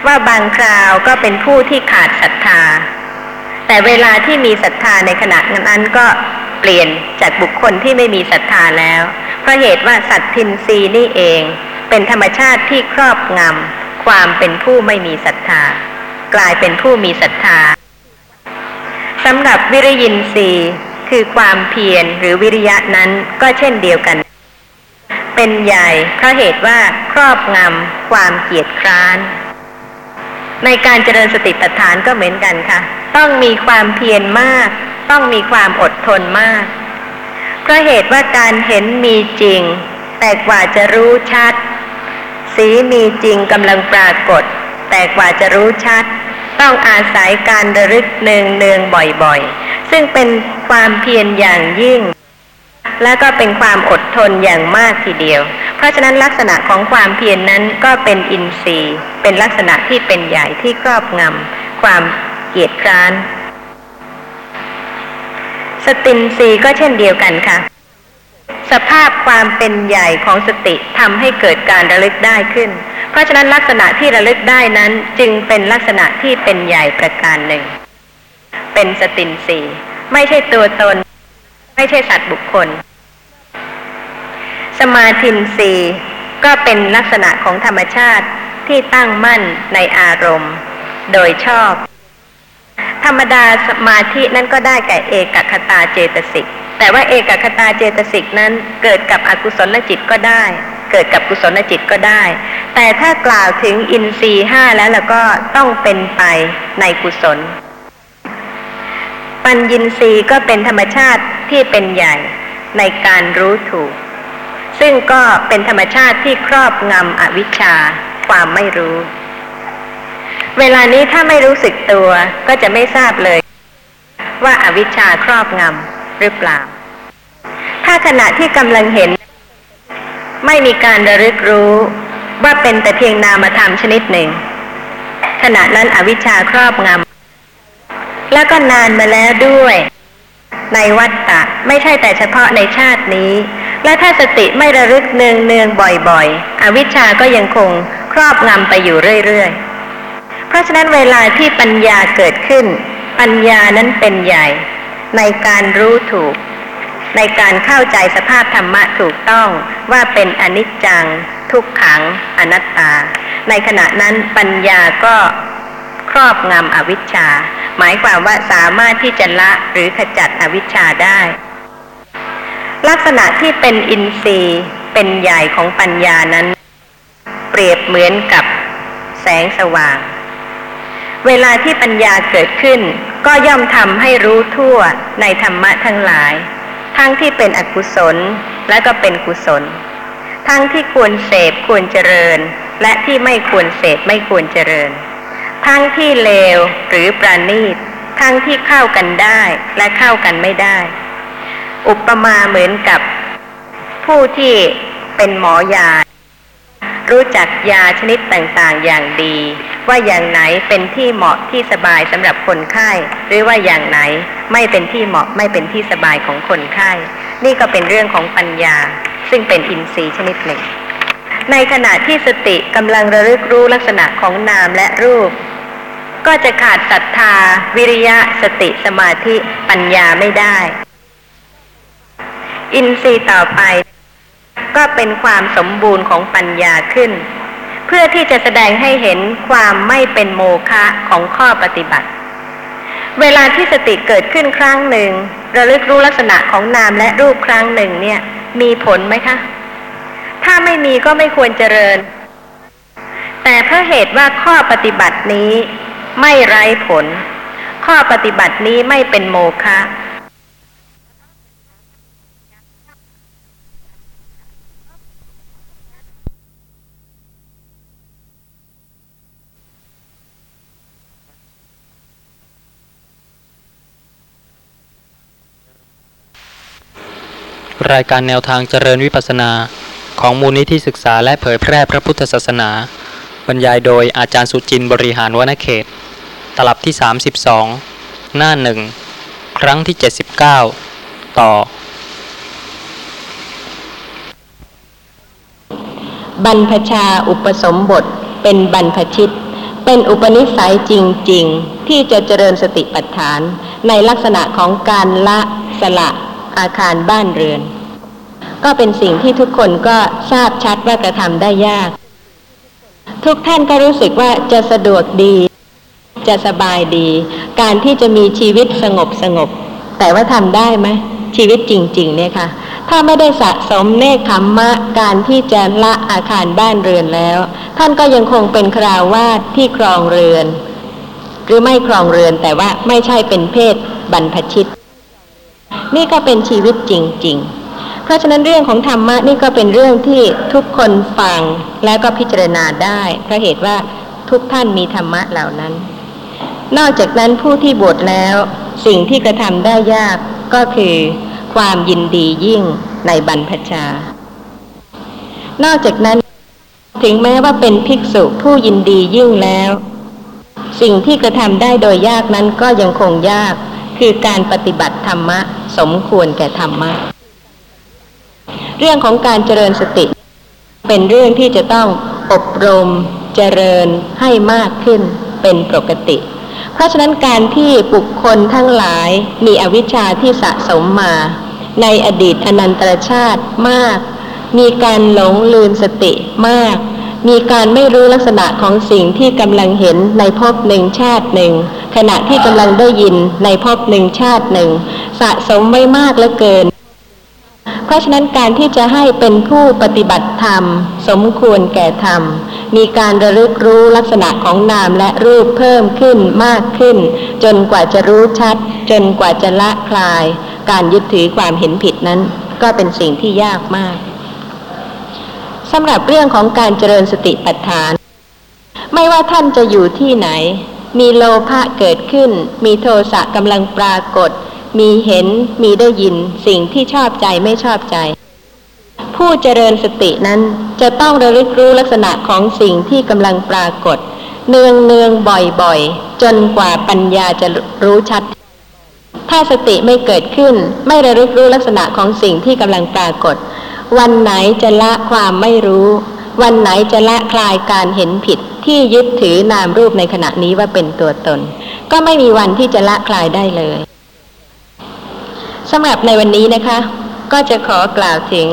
ว่าบางคราวก็เป็นผู้ที่ขาดศรัทธาแต่เวลาที่มีศรัทธาในขณะนั้นก็เปลี่ยนจากบุคคลที่ไม่มีศรัทธาแล้วเพราะเหตุว่าสัตทินทรีย์นี่เองเป็นธรรมชาติที่ครอบงำความเป็นผู้ไม่มีศรัทธากลายเป็นผู้มีศรัทธาสำหรับวิริยินทรีย์คือความเพียรหรือวิริยะนั้นก็เช่นเดียวกันเป็นใหญ่เพราะเหตุว่าครอบงำความเกียจคร้านในการเจริญสติปัฏฐานก็เหมือนกันค่ะต้องมีความเพียรมากต้องมีความอดทนมากเพราะเหตุว่าการเห็นมีจริงแต่กว่าจะรู้ชัดสีมีจริงกำลังปรากฏแต่กว่าจะรู้ชัดต้องอาศัยการระลึกเนืองๆบ่อยๆซึ่งเป็นความเพียรอย่างยิ่งและก็เป็นความอดทนอย่างมากทีเดียวเพราะฉะนั้นลักษณะของความเพียรนั้นก็เป็นอินทรีย์เป็นลักษณะที่เป็นใหญ่ที่ครอบงำความเกียจคร้านสตินทรีย์ก็เช่นเดียวกันค่ะสภาพความเป็นใหญ่ของสติทำให้เกิดการระลึกได้ขึ้นเพราะฉะนั้นลักษณะที่ระลึกได้นั้นจึงเป็นลักษณะที่เป็นใหญ่ประการหนึ่งเป็นสตินทรีย์ไม่ใช่ตัวตนไม่ใช่สัตว์บุคคลสมาธินทรีย์ก็เป็นลักษณะของธรรมชาติที่ตั้งมั่นในอารมณ์โดยชอบธรรมดาสมาธินั้นก็ได้แก่เอกคตาเจตสิกแต่ว่าเอกคตาเจตสิกนั้นเกิดกับอกุศลจิตก็ได้เกิดกับกุศลจิตก็ได้แต่ถ้ากล่าวถึงอินทรีย์5แล้วก็ต้องเป็นไปในกุศลปัญญินทรีย์ก็เป็นธรรมชาติที่เป็นใหญ่ในการรู้ถูกซึ่งก็เป็นธรรมชาติที่ครอบงำอวิชชาความไม่รู้เวลานี้ถ้าไม่รู้สึกตัวก็จะไม่ทราบเลยว่าอวิชชาครอบงำหรือเปล่าถ้าขณะที่กำลังเห็นไม่มีการระลึกรู้ว่าเป็นแต่เพียงนามธรรมชนิดหนึ่งขณะนั้นอวิชชาครอบงำแล้วก็นานมาแล้วด้วยในวัฏฏะไม่ใช่แต่เฉพาะในชาตินี้และถ้าสติไม่ระลึกเนืองๆบ่อยๆอวิชชาก็ยังคงครอบงำไปอยู่เรื่อยๆเพราะฉะนั้นเวลาที่ปัญญาเกิดขึ้นปัญญานั้นเป็นใหญ่ในการรู้ถูกในการเข้าใจสภาพธรรมะถูกต้องว่าเป็นอนิจจังทุกขังอนัตตาในขณะนั้นปัญญาก็ครอบงำอวิชชาหมายความว่าสามารถที่จะละหรือขจัดอวิชชาได้ลักษณะที่เป็นอินทรีย์เป็นใหญ่ของปัญญานั้นเปรียบเหมือนกับแสงสว่างเวลาที่ปัญญาเกิดขึ้นก็ย่อมทำให้รู้ทั่วในธรรมะทั้งหลายทั้งที่เป็นอกุศลและก็เป็นกุศลทั้งที่ควรเสพควรเจริญและที่ไม่ควรเสพไม่ควรเจริญทั้งที่เลวหรือประณีตทั้งที่เข้ากันได้และเข้ากันไม่ได้อุปมาเหมือนกับผู้ที่เป็นหมอยา รู้จักยาชนิดต่างๆอย่างดีว่าอย่างไหนเป็นที่เหมาะที่สบายสำหรับคนไข้หรือว่าอย่างไหนไม่เป็นที่เหมาะไม่เป็นที่สบายของคนไข้นี่ก็เป็นเรื่องของปัญญาซึ่งเป็นอินทรีย์ชนิดหนึ่งในขณะที่สติกำลังระลึกรู้ลักษณะของนามและรูปก็จะขาดศรัทธาวิริยะสติสมาธิปัญญาไม่ได้อินทรีย์ต่อไปก็เป็นความสมบูรณ์ของปัญญาขึ้นเพื่อที่จะแสดงให้เห็นความไม่เป็นโมฆะของข้อปฏิบัติเวลาที่สติเกิดขึ้นครั้งหนึ่งระลึกรู้ลักษณะของนามและรูปครั้งหนึ่งเนี่ยมีผลไหมคะถ้าไม่มีก็ไม่ควรเจริญแต่เพราะเหตุว่าข้อปฏิบัตินี้ไม่ไร้ผลข้อปฏิบัตินี้ไม่เป็นโมฆะรายการแนวทางเจริญวิปัสสนาของมูลนิธิศึกษาและเผยแพร่พระพุทธศาสนาบรรยายโดยอาจารย์สุจินต์บริหารวนเขตตลับที่32หน้า1ครั้งที่79ต่อบรรพชาอุปสมบทเป็นบรรพชิตเป็นอุปนิสัยจริงๆที่จะเจริญสติปัฏฐานในลักษณะของการละสละอาคารบ้านเรือนก็เป็นสิ่งที่ทุกคนก็ทราบชัดว่ากระทำได้ยากทุกท่านก็รู้สึกว่าจะสะดวกดีจะสบายดีการที่จะมีชีวิตสงบแต่ว่าทำได้ไหมชีวิตจริงๆเนี่ยค่ะถ้าไม่ได้สะสมเนกขัมมะการที่จะละอาคารบ้านเรือนแล้วท่านก็ยังคงเป็นคราวาสที่ครองเรือนหรือไม่ครองเรือนแต่ว่าไม่ใช่เป็นเพศบรรพชิตนี่ก็เป็นชีวิตจริงๆเพราะฉะนั้นเรื่องของธรรมะนี่ก็เป็นเรื่องที่ทุกคนฟังแล้วก็พิจารณาได้เพราะเหตุว่าทุกท่านมีธรรมะเหล่านั้นนอกจากนั้นผู้ที่บวชแล้วสิ่งที่กระทำได้ยากก็คือความยินดียิ่งในบรรพชานอกจากนั้นถึงแม้ว่าเป็นภิกษุผู้ยินดียิ่งแล้วสิ่งที่กระทำได้โดยยากนั้นก็ยังคงยากคือการปฏิบัติธรรมะสมควรแก่ธรรมะเรื่องของการเจริญสติเป็นเรื่องที่จะต้องอบรมเจริญให้มากขึ้นเป็นปกติเพราะฉะนั้นการที่บุคคลทั้งหลายมีอวิชชาที่สะสมมาในอดีตอนันตรชาติมากมีการหลงลืมสติมากมีการไม่รู้ลักษณะของสิ่งที่กำลังเห็นในภพหนึ่งชาติหนึ่งขณะที่กำลังได้ยินในภพหนึ่งชาติหนึ่งสะสมไว้มากเหลือเกินเพราะฉะนั้นการที่จะให้เป็นผู้ปฏิบัติธรรมสมควรแก่ธรรมมีการระลึกรู้ลักษณะของนามและรูปเพิ่มขึ้นมากขึ้นจนกว่าจะรู้ชัดจนกว่าจะละคลายการยึดถือความเห็นผิดนั้นก็เป็นสิ่งที่ยากมากสำหรับเรื่องของการเจริญสติปัฏฐานไม่ว่าท่านจะอยู่ที่ไหนมีโลภะเกิดขึ้นมีโทสะกำลังปรากฏมีเห็นมีได้ยินสิ่งที่ชอบใจไม่ชอบใจผู้เจริญสตินั้นจะต้องระลึกรู้ลักษณะของสิ่งที่กำลังปรากฏเนืองๆบ่อยๆจนกว่าปัญญาจะรู้ชัดถ้าสติไม่เกิดขึ้นไม่ระลึกรู้ลักษณะของสิ่งที่กำลังปรากฏวันไหนจะละความไม่รู้วันไหนจะละคลายการเห็นผิดที่ยึดถือนามรูปในขณะนี้ว่าเป็นตัวตนก็ไม่มีวันที่จะละคลายได้เลยสำหรับในวันนี้นะคะก็จะขอกล่าวถึง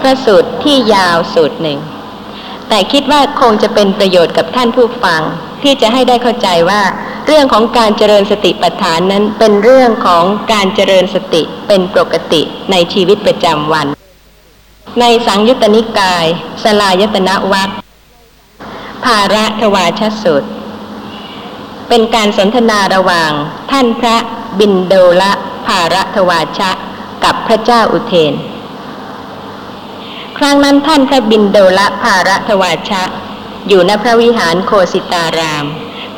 พระสูตรที่ยาวสูตรหนึ่งแต่คิดว่าคงจะเป็นประโยชน์กับท่านผู้ฟังที่จะให้ได้เข้าใจว่าเรื่องของการเจริญสติปัฏฐานนั้นเป็นเรื่องของการเจริญสติเป็นปกติในชีวิตประจำวันในสังยุตตนิกายสลายตนะวรรคภารทวาชสูตรเป็นการสนทนาระหว่างท่านพระบิณโดลภารทวาชะกับพระเจ้าอุเทนครั้งนั้นท่านพระบิณโดลภารทวาชะอยู่ณพระวิหารโคสิตาราม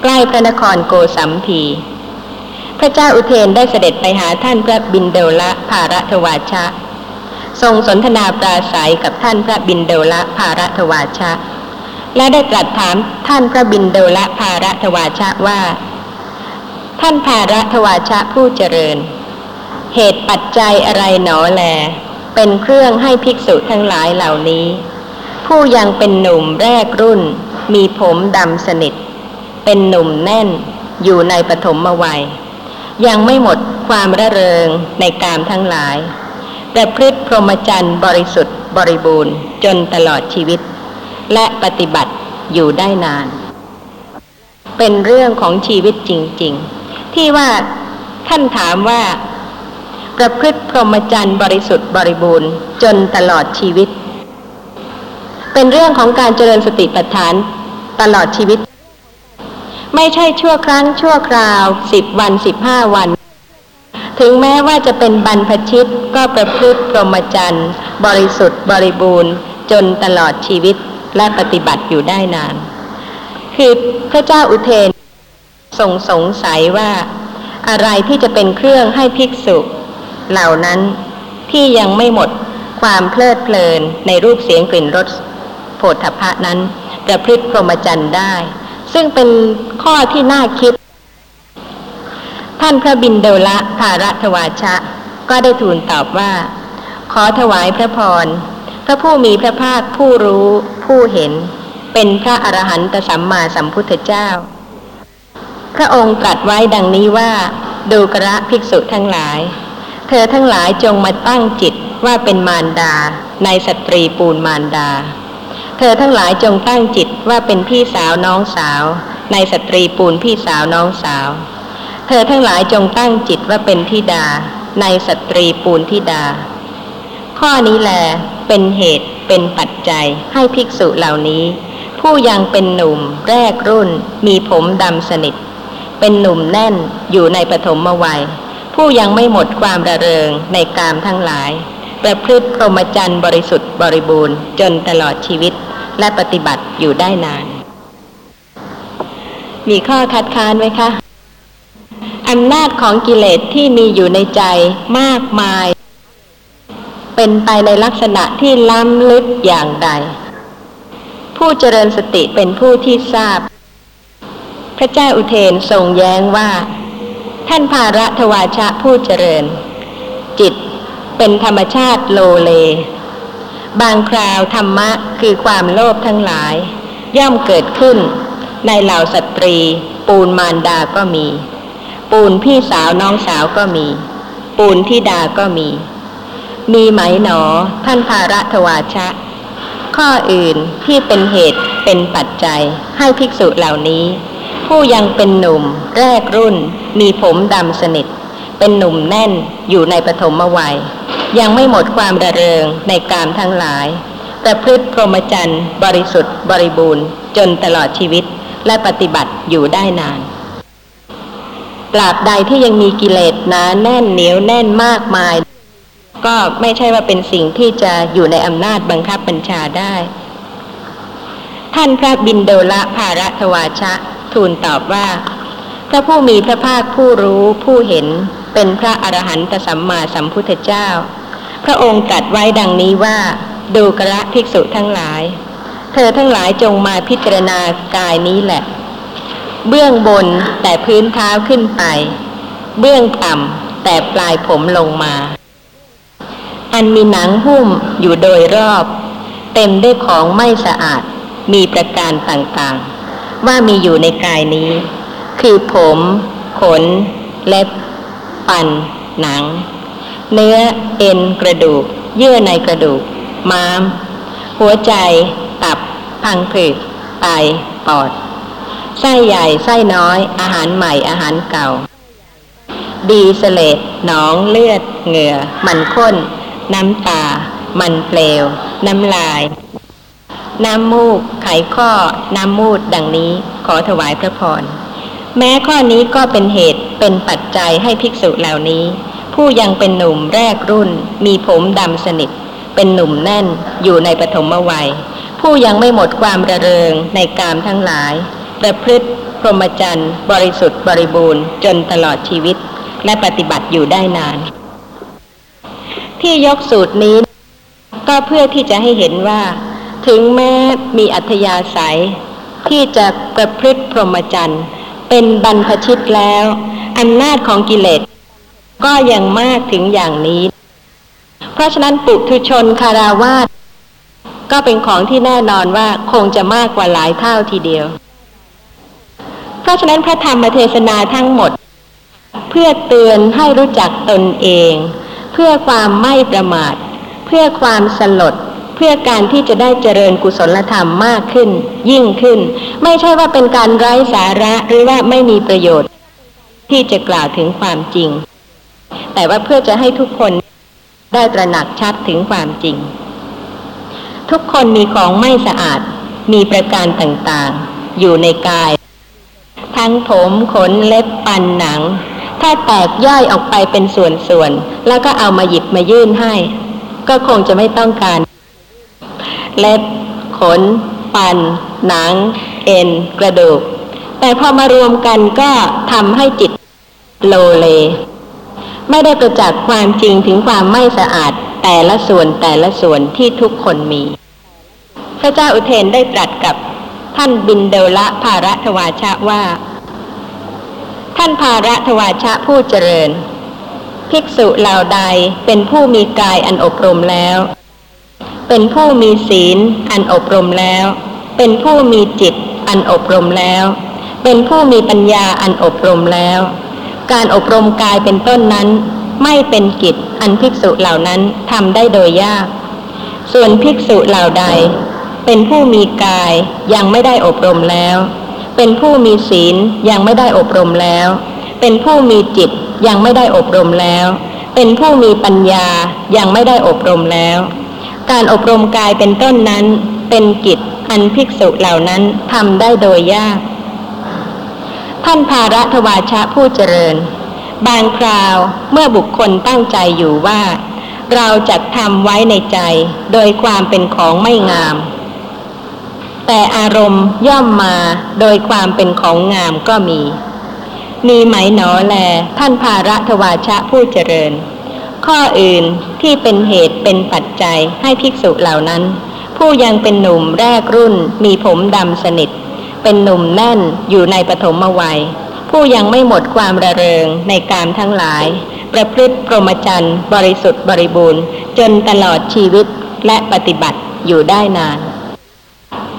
ใกล้พระนครโกสัมพีพระเจ้าอุเทนได้เสด็จไปหาท่านพระบิณโดลภารทวาชะทรงสนทนาปราศัยกับท่านพระบิณโดลภารทวาชะ และได้ตรัสถามท่านพระบิณโดลภารทวาชะว่าท่านภารทวาชะผู้เจริญเหตุปัจจัยอะไรหนอแลเป็นเครื่องให้ภิกษุทั้งหลายเหล่านี้ผู้ยังเป็นหนุ่มแรกรุ่นมีผมดำสนิทเป็นหนุ่มแน่นอยู่ในปฐมวัยยังไม่หมดความระเริงในกามทั้งหลายแต่ประพฤติพรหมจรรย์บริสุทธิ์บริบูรณ์จนตลอดชีวิตและปฏิบัติอยู่ได้นานเป็นเรื่องของชีวิตจริงๆที่ว่าท่านถามว่าประพฤติพรหมจรรย์บริสุทธิ์บริบูรณ์จนตลอดชีวิตเป็นเรื่องของการเจริญสติปัฏฐานตลอดชีวิตไม่ใช่ชั่วครั้งชั่วคราว10วัน15วันถึงแม้ว่าจะเป็นบรรพชิตก็ประพฤติพรหมจรรย์บริสุทธิ์บริบูรณ์จนตลอดชีวิตและปฏิบัติอยู่ได้นานคือพระเจ้าอุเทนทรงสงสัยว่าอะไรที่จะเป็นเครื่องให้ภิกษุเหล่านั้นที่ยังไม่หมดความเพลิดเพลินในรูปเสียงกลิ่นรสโผฏฐัพพะนั้นประพฤติพรหมจรรย์ได้ซึ่งเป็นข้อที่น่าคิดท่านพระบิณโดลภารทวาชะก็ได้ทูลตอบว่าขอถวายพระพรพระผู้มีพระภาคผู้รู้ผู้เห็นเป็นพระอรหันตสัมมาสัมพุทธเจ้าพระองค์ตรัสไว้ดังนี้ว่าดูกระภิกษุทั้งหลายเธอทั้งหลายจงมาตั้งจิตว่าเป็นมารดาในสตรีปูนมารดาเธอทั้งหลายจงตั้งจิตว่าเป็นพี่สาวน้องสาวในสตรีปูนพี่สาวน้องสาวเธอทั้งหลายจงตั้งจิตว่าเป็นธิดาในสตรีปูนธิดาข้อนี้แลเป็นเหตุเป็นปัจจัยให้ภิกษุเหล่านี้ผู้ยังเป็นหนุ่มแรกรุ่นมีผมดำสนิทเป็นหนุ่มแน่นอยู่ในปฐมวัยผู้ยังไม่หมดความระเริงในกามทั้งหลายประพฤติพรหมจรรย์บริสุทธิ์บริบูรณ์จนตลอดชีวิตและปฏิบัติอยู่ได้นานมีข้อคัดค้านไหมคะอำนาจของกิเลสที่มีอยู่ในใจมากมายเป็นไปในลักษณะที่ล้ำลึกอย่างใดผู้เจริญสติเป็นผู้ที่ทราบพระเจ้าอุเทนทรงแย้งว่าท่านภารทวาชะผู้เจริญจิตเป็นธรรมชาติโลเลบางคราวธรรมะคือความโลภทั้งหลายย่อมเกิดขึ้นในเหล่าสตรีปูนมารดาก็มีปูนพี่สาวน้องสาวก็มีปูนธิดาก็มีไหมหนอท่านภารทวาชะข้ออื่นที่เป็นเหตุเป็นปัจจัยให้ภิกษุเหล่านี้ผู้ยังเป็นหนุ่มแรกรุ่นมีผมดำสนิทเป็นหนุ่มแน่นอยู่ในปฐมวัยยังไม่หมดความระเริงในกามทั้งหลายประพฤติพรหมจรรย์บริสุทธิ์บริบูรณ์จนตลอดชีวิตและปฏิบัติอยู่ได้นานตราบใดที่ยังมีกิเลสหนาแน่นเหนียวแน่นมากมายก็ไม่ใช่ว่าเป็นสิ่งที่จะอยู่ในอำนาจบังคับบัญชาได้ท่านพระบิณโดลภารทวาชะทูลตอบว่าพระผู้มีพระภาคผู้รู้ผู้เห็นเป็นพระอรหันตสัมมาสัมพุทธเจ้าพระองค์ตรัสไว้ดังนี้ว่าดูกระภิกษุทั้งหลายเธอทั้งหลายจงมาพิจารณากายนี้แหละเบื้องบนแต่พื้นเท้าขึ้นไปเบื้องต่ำแต่ปลายผมลงมาอันมีหนังหุ้มอยู่โดยรอบเต็มด้วยของไม่สะอาดมีประการต่างๆว่ามีอยู่ในกายนี้คือผมขนเล็บฟันหนังเนื้อเอ็นกระดูกเยื่อในกระดูกม้ามหัวใจตับพังผืดไตปอดไส้ใหญ่ไส้น้อยอาหารใหม่อาหารเก่าดีเสลดหนองเลือดเหงื่อมันข้นน้ำตามันเปลวน้ำลายน้ำมูกไขข้อน้ำมูดดังนี้ขอถวายพระพรแม้ข้อนี้ก็เป็นเหตุเป็นปัจจัยให้ภิกษุเหล่านี้ผู้ยังเป็นหนุ่มแรกรุ่นมีผมดำสนิทเป็นหนุ่มแน่นอยู่ในปฐมวัยผู้ยังไม่หมดความระเริงในกามทั้งหลายประพฤติพรหมจรรย์บริสุทธิ์บริบูรณ์จนตลอดชีวิตและปฏิบัติอยู่ได้นานที่ยกสูตรนี้ก็เพื่อที่จะให้เห็นว่า ถึงแม้มีอัธยาศัยที่จะประพฤติพรหมจรรย์เป็นบรรพชิตแล้วอำนาจของกิเลสก็ยังมากถึงอย่างนี้เพราะฉะนั้นปุถุชนคาราวาสก็เป็นของที่แน่นอนว่าคงจะมากกว่าหลายเท่าทีเดียวเพราะฉะนั้นพระธรรมเทศนาทั้งหมดเพื่อเตือนให้รู้จักตนเองเพื่อความไม่ประมาทเพื่อความสลดเพื่อการที่จะได้เจริญกุศลธรรมมากขึ้นยิ่งขึ้นไม่ใช่ว่าเป็นการไร้สาระหรือว่าไม่มีประโยชน์ที่จะกล่าวถึงความจริงแต่ว่าเพื่อจะให้ทุกคนได้ตระหนักชัดถึงความจริงทุกคนมีของไม่สะอาดมีประการต่างๆอยู่ในกายทั้งผมขนเล็บฟันหนังถ้าแตกย่อยออกไปเป็นส่วนๆแล้วก็เอามาหยิบมายื่นให้ก็คงจะไม่ต้องการเล็บขนฟันหนังเอ็นกระดูกแต่พอมารวมกันก็ทำให้จิตโลเลไม่ได้ประจักษ์ความจริงถึงความไม่สะอาดแต่ละส่วนที่ทุกคนมีพระเจ้าอุเทนได้ตรัสกับท่านบินเดละภารัตวาชะว่าท่านภารัตวาชะผู้เจริญภิกษุเหล่าใดเป็นผู้มีกายอันอบรมแล้วเป็นผู้มีศีลอันอบรมแล้วเป็นผู้มีจิตอันอบรมแล้วเป็นผู้มีปัญญาอันอบรมแล้วการอบรมกายเป็นต้นนั้นไม่เป็นกิจอันภิกษุเหล่านั้นทำได้โดยยากส่วนภิกษุเหล่าใดเป็นผู้มีกายยังไม่ได้อบรมแล้วเป็นผู้มีศีลยังไม่ได้อบรมแล้วเป็นผู้มีจิตยังไม่ได้อบรมแล้วเป็นผู้มีปัญญายังไม่ได้อบรมแล้วการอบรมกายเป็นต้นนั้นเป็นกิจอันภิกษุเหล่านั้นทำได้โดยยากท่านภารัตวาชะผู้เจริญบางคราวเมื่อบุคคลตั้งใจอยู่ว่าเราจะทำไว้ในใจโดยความเป็นของไม่งามแต่อารมณ์ย่อมมาโดยความเป็นของงามก็มีไหมหนอแลท่านภารัตวาชะผู้เจริญข้ออื่นที่เป็นเหตุเป็นปัจจัยให้ภิกษุเหล่านั้นผู้ยังเป็นหนุ่มแรกรุ่นมีผมดำสนิทเป็นหนุ่มแน่นอยู่ในปฐมวัยผู้ยังไม่หมดความระเริงในกามทั้งหลายประพฤติพรหมจรรย์บริสุทธิ์บริบูรณ์จนตลอดชีวิตและปฏิบัติอยู่ได้นาน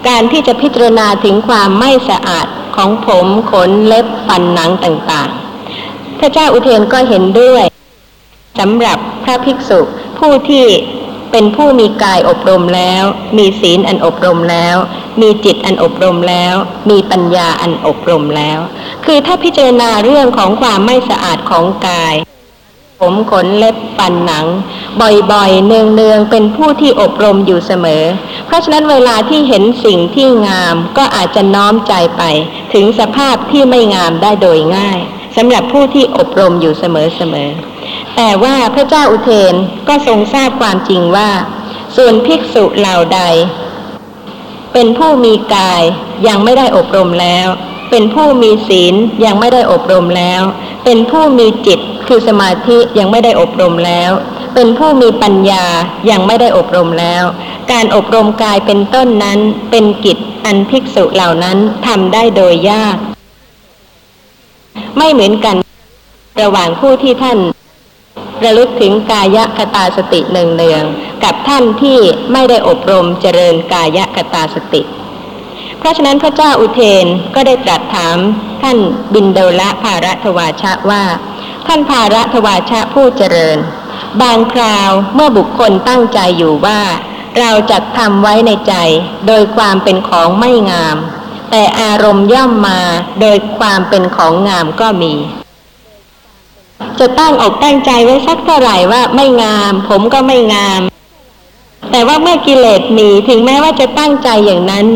การที่จะพิจารณาถึงความไม่สะอาดของผมขนเล็บฟันหนังต่างๆพระเจ้าอุเทนก็เห็นด้วยสำหรับพระภิกษุผู้ที่เป็นผู้มีกายอบรมแล้วมีศีลอันอบรมแล้วมีจิตอันอบรมแล้วมีปัญญาอันอบรมแล้วคือถ้าพิจารณาเรื่องของความไม่สะอาดของกายผมขนเล็บฟันหนังบ่อยๆเนืองๆเป็นผู้ที่อบรมอยู่เสมอเพราะฉะนั้นเวลาที่เห็นสิ่งที่งามก็อาจจะน้อมใจไปถึงสภาพที่ไม่งามได้โดยง่ายสำหรับผู้ที่อบรมอยู่เสมอๆแต่ว่าพระเจ้าอุเทนก็ทรงทราบความจริงว่าส่วนภิกษุเหล่าใดเป็นผู้มีกายยังไม่ได้อบรมแล้วเป็นผู้มีศีลยังไม่ได้อบรมแล้วเป็นผู้มีจิตคือสมาธิยังไม่ได้อบรมแล้วเป็นผู้มีปัญญายังไม่ได้อบรมแล้วการอบรมกายเป็นต้นนั้นเป็นกิจอันภิกษุเหล่านั้นทำได้โดยยากไม่เหมือนกันระหว่างผู้ที่ท่านระลึกถึงกายคตาสติเนืองๆกับท่านที่ไม่ได้อบรมเจริญกายคตาสติเพราะฉะนั้นพระเจ้าอุเทนก็ได้ตรัสถามท่านบินเดละภารัตวาชะว่าท่านภารัตวาชะผู้เจริญบางคราวเมื่อบุคคลตั้งใจอยู่ว่าเราจะทำไว้ในใจโดยความเป็นของไม่งามแต่อารมณ์ย่อมมาโดยความเป็นของงามก็มีจะตั้งอกตั้งใจไว้สักเท่าไหร่ว่าไม่งามผมก็ไม่งามแต่ว่าเมื่อกิเลสมีถึงแม้ว่าจะตั้งใจอย่างนั้น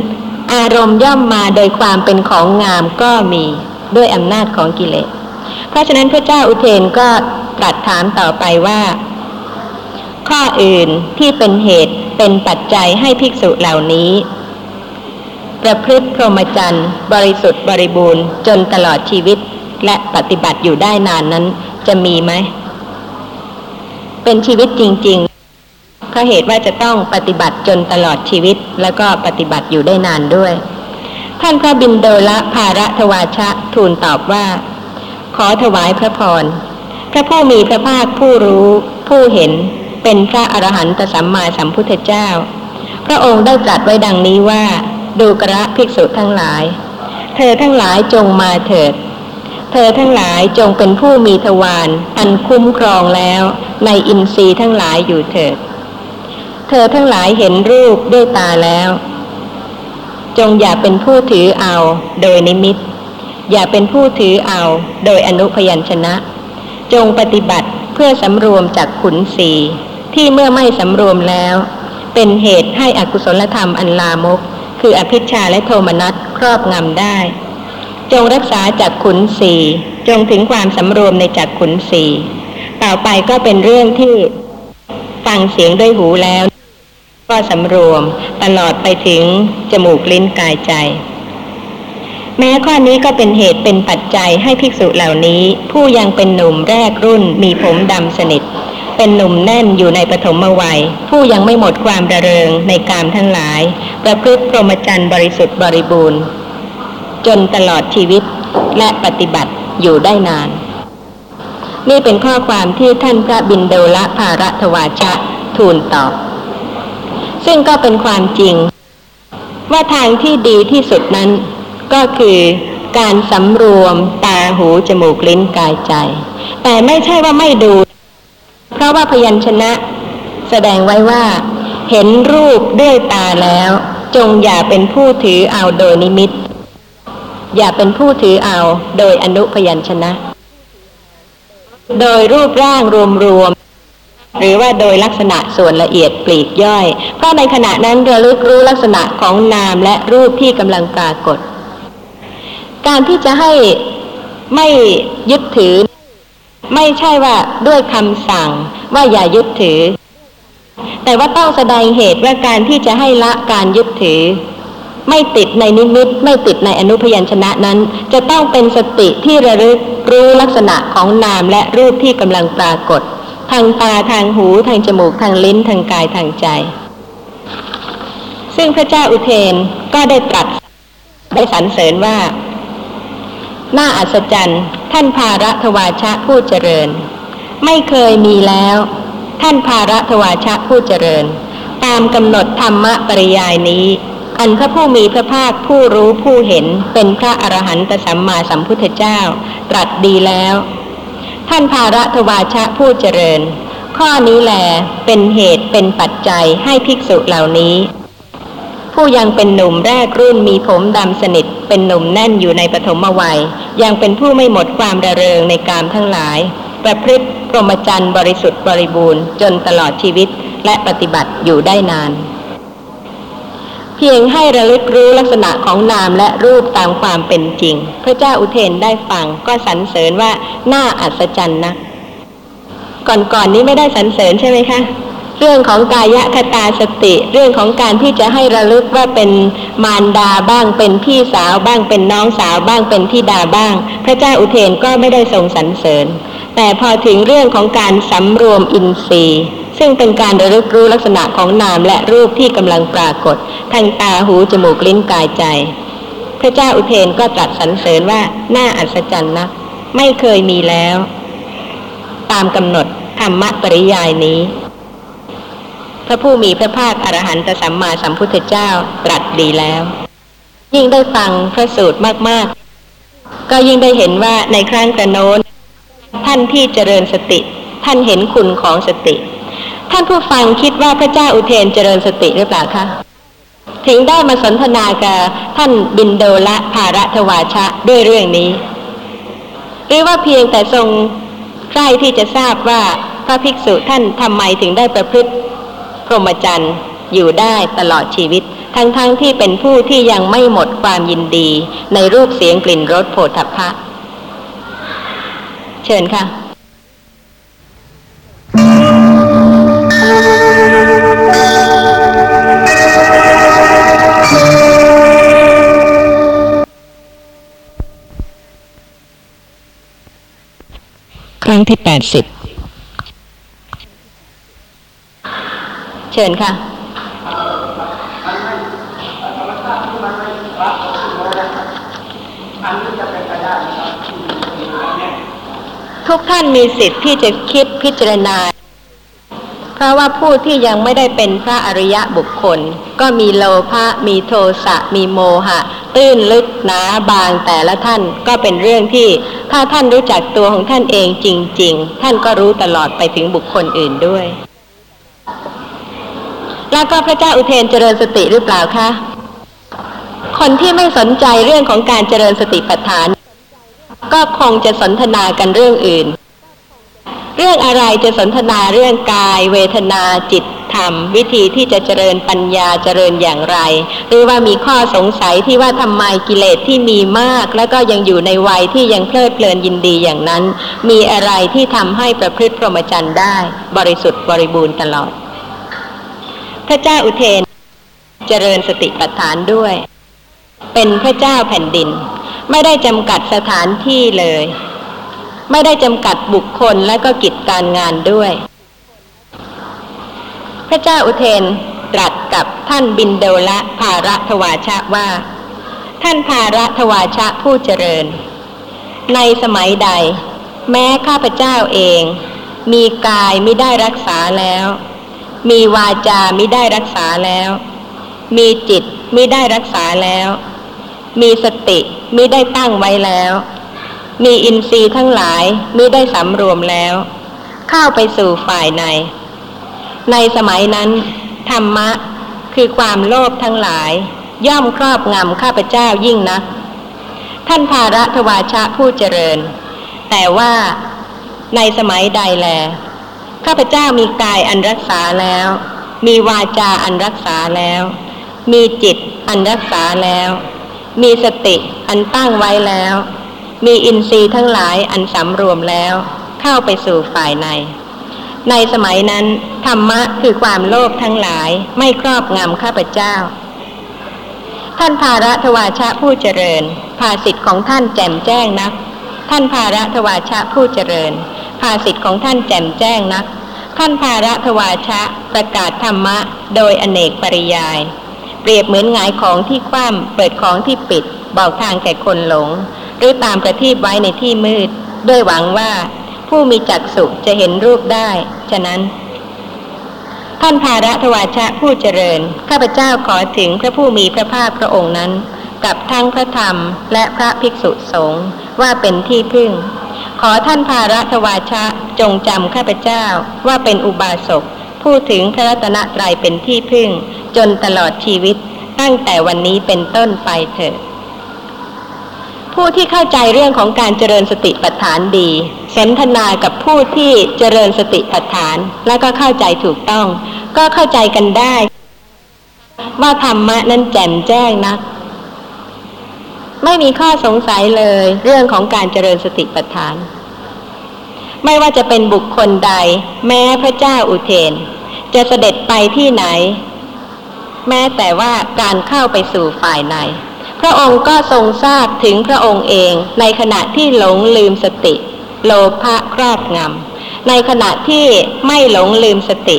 อารมณ์ย่อมมาโดยความเป็นของงามก็มีด้วยอำนาจของกิเลสเพราะฉะนั้นพระเจ้าอุเทนก็ตรัสถามต่อไปว่าข้ออื่นที่เป็นเหตุเป็นปัจจัยให้ภิกษุเหล่านี้ประพฤติพรหมจรรย์บริสุทธิ์บริบูรณ์จนตลอดชีวิตและปฏิบัติอยู่ได้นานนั้นจะมีไหมเป็นชีวิตจริงๆ ราะเหตุว่าจะต้องปฏิบัติจนตลอดชีวิตแล้วก็ปฏิบัติอยู่ได้นานด้วยท่านพระบิณโดลภารทวาชะทูลตอบว่าขอถวายพระพรพระผู้มีพระภาคผู้รู้ผู้เห็นเป็นพระอรหันตสัมมาสัมพุทธเจ้าพระองค์ได้ตรัสไว้ดังนี้ว่าดูกระภิกษุทั้งหลายเธอทั้งหลายจงมาเถิดเธอทั้งหลายจงเป็นผู้มีทวารอันคุ้มครองแล้วในอินทรีย์ทั้งหลายอยู่เถิดเธอทั้งหลายเห็นรูปด้วยตาแล้วจงอย่าเป็นผู้ถือเอาโดยนิมิตอย่าเป็นผู้ถือเอาโดยอนุพยัญชนะจงปฏิบัติเพื่อสำรวมจากขุนศีที่เมื่อไม่สำรวมแล้วเป็นเหตุให้อกุศลธรรมอันลามกคืออภิชฌาและโทมนัสครอบงำได้จงรักษาจากขุนศีจงถึงความสำรวมในจากขุนศีต่อไปก็เป็นเรื่องที่ฟังเสียงด้วยหูแล้วก็สำรวมตลอดไปถึงจมูกลิ้นกายใจแม้ข้อนี้ก็เป็นเหตุเป็นปัจจัยให้ภิกษุเหล่านี้ผู้ยังเป็นหนุ่มแรกรุ่นมีผมดำสนิทเป็นหนุ่มแน่นอยู่ในปฐมวัยผู้ยังไม่หมดความระเริงในกามทั้งหลายประพฤติพรหมจรรย์บริสุทธิ์บริบูรณ์จนตลอดชีวิตและปฏิบัติอยู่ได้นานนี่เป็นข้อความที่ท่านพระบิณโดลภารทวาชะทูลตอบซึ่งก็เป็นความจริงว่าทางที่ดีที่สุดนั้นก็คือการสำรวมตาหูจมูกลิ้นกายใจแต่ไม่ใช่ว่าไม่ดูเพราะว่าพยัญชนะแสดงไว้ว่าเห็นรูปด้วยตาแล้วจงอย่าเป็นผู้ถือเอาโดยนิมิตอย่าเป็นผู้ถือเอาโดยอนุพยัญชนะโดยรูปร่างรวมหรือว่าโดยลักษณะส่วนละเอียดปลีกย่อยเพราะในขณะนั้นเรารู้ลักษณะของนามและรูปที่กำลังปรากฏการที่จะให้ไม่ยึดถือไม่ใช่ว่าด้วยคำสั่งว่าอย่ายึดถือแต่ว่าต้องแสดงเหตุว่าการที่จะให้ละการยึดถือไม่ติดในนิมิตไม่ติดในอนุพยัญชนะนั้นจะต้องเป็นสติที่ระลึกรู้ลักษณะของนามและรูปที่กำลังปรากฏทางตาทางหูทางจมูกทางลิ้นทางกายทางใจซึ่งพระเจ้าอุเทนก็ได้ตรัสได้สรรเสริญว่าน่าอัศจรรย์ท่านภารทวาชะผู้เจริญไม่เคยมีแล้วท่านภารทวาชะผู้เจริญตามกำหนดธรรมปริยายนี้อันพระผู้มีพระภาคผู้รู้ผู้เห็นเป็นพระอรหันตสัมมาสัมพุทธเจ้าตรัสดีแล้วท่านภารทวาชะผู้เจริญข้อนี้แลเป็นเหตุเป็นปัจจัยให้ภิกษุเหล่านี้ผู้ยังเป็นหนุ่มแรกรุ่นมีผมดำสนิทเป็นหนุ่มแน่นอยู่ในปฐมวัยยังเป็นผู้ไม่หมดความระเริงในกามทั้งหลายประพฤติพรหมจรรย์บริสุทธิ์บริบูรณ์จนตลอดชีวิตและปฏิบัติอยู่ได้นานเพียงให้ระลึกรู้ลักษณะของนามและรูปตามความเป็นจริงพระเจ้าอุเทนได้ฟังก็สรรเสริญว่าน่าอัศจรรย์นะก่อนนี้ไม่ได้สรรเสริญใช่ไหมคะเรื่องของกายคตาสติเรื่องของการที่จะให้ระลึกว่าเป็นมารดาบ้างเป็นพี่สาวบ้างเป็นน้องสาวบ้างเป็นธิดาบ้างพระเจ้าอุเทนก็ไม่ได้ทรงสรรเสริญแต่พอถึงเรื่องของการสำรวมอินทรีย์ซึ่งเป็นการระลึกรู้ลักษณะของนามและรูปที่กำลังปรากฏทางตาหูจมูกลิ้นกายใจพระเจ้าอุเทนก็ตรัสสรรเสริญว่าน่าอัศจรรย์นะไม่เคยมีแล้วตามกำหนดธรรมปริยายนี้พระผู้มีพระภาคอรหันตสัมมาสัมพุทธเจ้าตรัสดีแล้วยิ่งได้ฟังพระสูตรมากๆก็ยิ่งได้เห็นว่าในครั้งกระโน้นท่านที่เจริญสติท่านเห็นคุณของสติท่านผู้ฟังคิดว่าพระเจ้าอุเทนเจริญสติหรือเปล่าคะถึงได้มาสนทนากับท่านบิณโดลภารทวาชะด้วยเรื่องนี้หรือว่าเพียงแต่ทรงใคร่ที่จะทราบว่าพระภิกษุท่านทำไมถึงได้ประพฤติพรหมจรรย์อยู่ได้ตลอดชีวิตทั้งที่เป็นผู้ที่ยังไม่หมดความยินดีในรูปเสียงกลิ่นรสโผฏฐัพพะเชิญค่ะครั้งที่80 เชิญค่ะทุกท่านมีสิทธิ์ที่จะคิดพิจารณาเพราะว่าผู้ที่ยังไม่ได้เป็นพระอริยะบุคคลก็มีโลภะมีโทสะมีโมหะตื้นลึกหนาบางแต่ละท่านก็เป็นเรื่องที่ถ้าท่านรู้จักตัวของท่านเองจริงๆท่านก็รู้ตลอดไปถึงบุคคลอื่นด้วยแล้วก็พระเจ้าอุเทนเจริญสติหรือเปล่าคะคนที่ไม่สนใจเรื่องของการเจริญสติปัฏฐานก็คงจะสนทนากันเรื่องอื่นเรื่องอะไรจะสนทนาเรื่องกายเวทนาจิตธรรมวิธีที่จะเจริญปัญญาเจริญอย่างไรหรือว่ามีข้อสงสัยที่ว่าทำไมกิเลสที่มีมากแล้วก็ยังอยู่ในวัยที่ยังเพลิดเพลินยินดีอย่างนั้นมีอะไรที่ทำให้ประพฤติพรหมจรรย์ได้บริสุทธิ์บริบูรณ์ตลอดพระเจ้าอุเทนเจริญสติปัฏฐานด้วยเป็นพระเจ้าแผ่นดินไม่ได้จำกัดสถานที่เลยไม่ได้จำกัดบุคคลและก็กิจการงานด้วยพระเจ้าอุเทนตรัสกับท่านบิณโดละภารทวาชะว่าท่านภารทวาชะผู้เจริญในสมัยใดแม้ข้าพเจ้าเองมีกายมิได้รักษาแล้วมีวาจามิได้รักษาแล้วมีจิตมิได้รักษาแล้วมีสติมิได้ตั้งไว้แล้วมีอินทรีย์ทั้งหลายมิได้สำรวมแล้วเข้าไปสู่ฝ่ายในในสมัยนั้นธรรมะคือความโลภทั้งหลายย่อมครอบงำข้าพเจ้ายิ่งนักท่านภารทวาชะผู้เจริญแต่ว่าในสมัยใดแลข้าพเจ้ามีกายอันรักษาแล้วมีวาจาอันรักษาแล้วมีจิตอันรักษาแล้วมีสติอันตั้งไว้แล้วมีอินทรีย์ทั้งหลายอันสำรวมแล้วเข้าไปสู่ฝ่ายในในสมัยนั้นธรรมะคือความโลภทั้งหลายไม่ครอบงำข้าพเจ้าท่านภารทวาชะผู้เจริญภาสิทธิ์ของท่านแจ่มแจ้งนักท่านภารทวาชะผู้เจริญภาสิทธิ์ของท่านแจ่มแจ้งนักท่านภารทวาชะประกาศธรรมะโดยอเนกปริยายเปรียบเหมือนหงายของที่คว่ำเปิดของที่ปิดบอกทางแก่คนหลงหรือตามประทีปไว้ในที่มืดด้วยหวังว่าผู้มีจักษุจะเห็นรูปได้ฉะนั้นท่านภารทวาชะผู้เจริญข้าพเจ้าขอถึงพระผู้มีพระภาคพระองค์นั้นกับทั้งพระธรรมและพระภิกษุสงฆ์ว่าเป็นที่พึ่งขอท่านภารทวาชะจงจำข้าพเจ้าว่าเป็นอุบาสกผู้ถึงพระรัตนตรัยเป็นที่พึ่งจนตลอดชีวิตตั้งแต่วันนี้เป็นต้นไปเถิดผู้ที่เข้าใจเรื่องของการเจริญสติปัฏฐานดีสนทนากับผู้ที่เจริญสติปัฏฐานและก็เข้าใจถูกต้องก็เข้าใจกันได้ว่าธรรมะนั้นแจ่มแจ้งนักไม่มีข้อสงสัยเลยเรื่องของการเจริญสติปัฏฐานไม่ว่าจะเป็นบุคคลใดแม้พระเจ้าอุเทนจะเสด็จไปที่ไหนแม้แต่ว่าการเข้าไปสู่ฝ่ายในพระองค์ก็ทรงทราบถึงพระองค์เองในขณะที่หลงลืมสติโลภะครอบงำในขณะที่ไม่หลงลืมสติ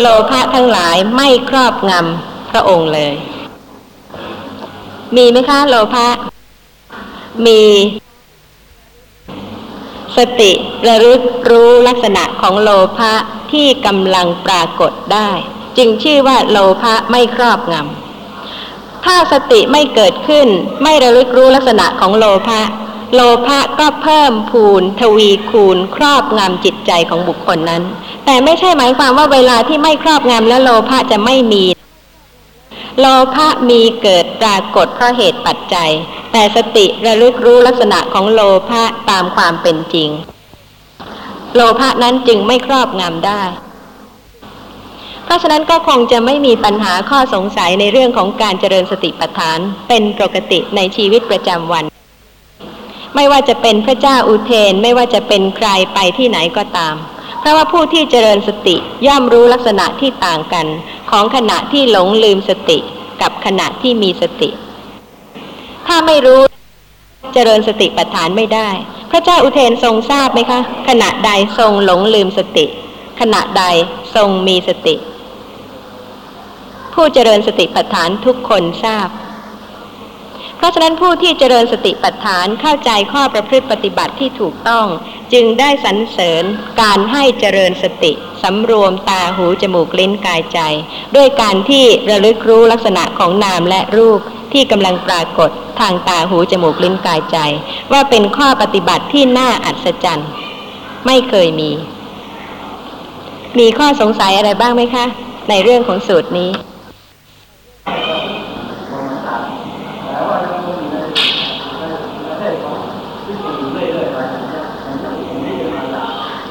โลภะทั้งหลายไม่ครอบงำพระองค์เลยมีไหมคะโลภะมีสติระลึกรู้ลักษณะของโลภะที่กำลังปรากฏได้จึงชื่อว่าโลภะไม่ครอบงำถ้าสติไม่เกิดขึ้นไม่ระลึกรู้ลักษณะของโลภะโลภะก็เพิ่มพูนทวีคูณครอบงำจิตใจของบุคคลนั้นแต่ไม่ใช่หมายความว่าเวลาที่ไม่ครอบงำแล้วโลภะจะไม่มีโลภะมีเกิดปรากฏเพราะเหตุปัจจัยแต่สติระลึกรู้ลักษณะของโลภะตามความเป็นจริงโลภะนั้นจึงไม่ครอบงำได้เพราะฉะนั้นก็คงจะไม่มีปัญหาข้อสงสัยในเรื่องของการเจริญสติปัฏฐานเป็นปกติในชีวิตประจำวันไม่ว่าจะเป็นพระเจ้าอุเทนไม่ว่าจะเป็นใครไปที่ไหนก็ตามเพราะว่าผู้ที่เจริญสติย่อมรู้ลักษณะที่ต่างกันของขณะที่หลงลืมสติกับขณะที่มีสติถ้าไม่รู้เจริญสติปัฏฐานไม่ได้พระเจ้าอุเทนทรงทราบไหมคะขณะใดทรงหลงลืมสติขณะใดทรงมีสติ ผู้เจริญสติปัฏฐานทุกคนทราบเพราะฉะนั้นผู้ที่เจริญสติปัฏฐานเข้าใจข้อประพฤติปฏิบัติที่ถูกต้องจึงได้สรรเสริญการให้เจริญสติสำรวมตาหูจมูกลิ้นกายใจด้วยการที่ระลึกรู้ลักษณะของนามและรูปที่กำลังปรากฏทางตาหูจมูกลิ้นกายใจว่าเป็นข้อปฏิบัติที่น่าอัศจรรย์ไม่เคยมีข้อสงสัยอะไรบ้างไหมคะในเรื่องของสูตรนี้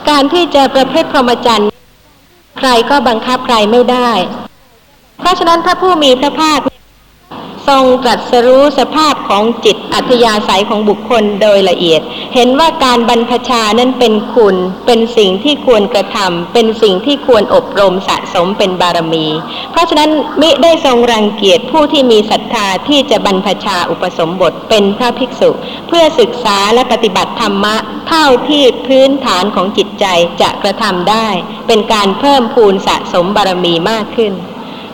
การที่จะประพฤติพรหมจรรย์ใครก็บังคับใครไม่ได้เพราะฉะนั้นพระผู้มีพระภาคทรงตรัสรู้สภาพของจิตอัธยาศัยของบุคคลโดยละเอียดเห็นว่าการบรรพชานั้นเป็นคุณเป็นสิ่งที่ควรกระทำเป็นสิ่งที่ควรอบรมสะสมเป็นบารมีเพราะฉะนั้นมิได้ทรงรังเกียจผู้ที่มีศรัทธาที่จะบรรพชาอุปสมบทเป็นพระภิกษุเพื่อศึกษาและปฏิบัติธรรมะเท่าที่พื้นฐานของจิตใจจะกระทำได้เป็นการเพิ่มพูนสะสมบารมีมากขึ้น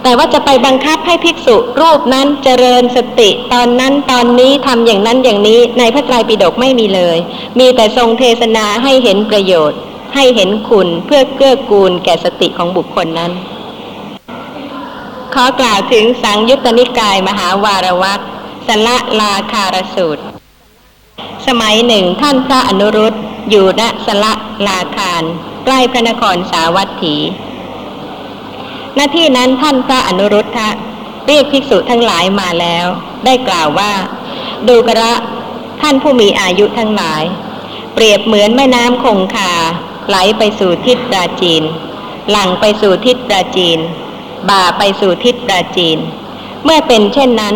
แต่ว่าจะไปบังคับให้ภิกษุรูปนั้นเจริญสติตอนนั้นตอนนี้ทำอย่างนั้นอย่างนี้ในพระไตรปิฎกไม่มีเลยมีแต่ทรงเทศนาให้เห็นประโยชน์ให้เห็นคุณเพื่อเกื้อกูลแก่สติของบุคคลนั้นขอกล่าวถึงสังยุตตนิกายมหาวารวัตรสละลาคารสูตรสมัยหนึ่งท่านพระอนุรุตอยู่ณสละลาคารใกล้พระนครสาวัตถีณที่นั้นท่านพระอนุรุทธะเรียกภิกษุทั้งหลายมาแล้วได้กล่าวว่าดูกระท่านผู้มีอายุทั้งหลายเปรียบเหมือนแม่น้ำคงคาไหลไปสู่ทิศปราจีนหลั่งไปสู่ทิศปราจีนบ่าไปสู่ทิศปราจีนเมื่อเป็นเช่นนั้น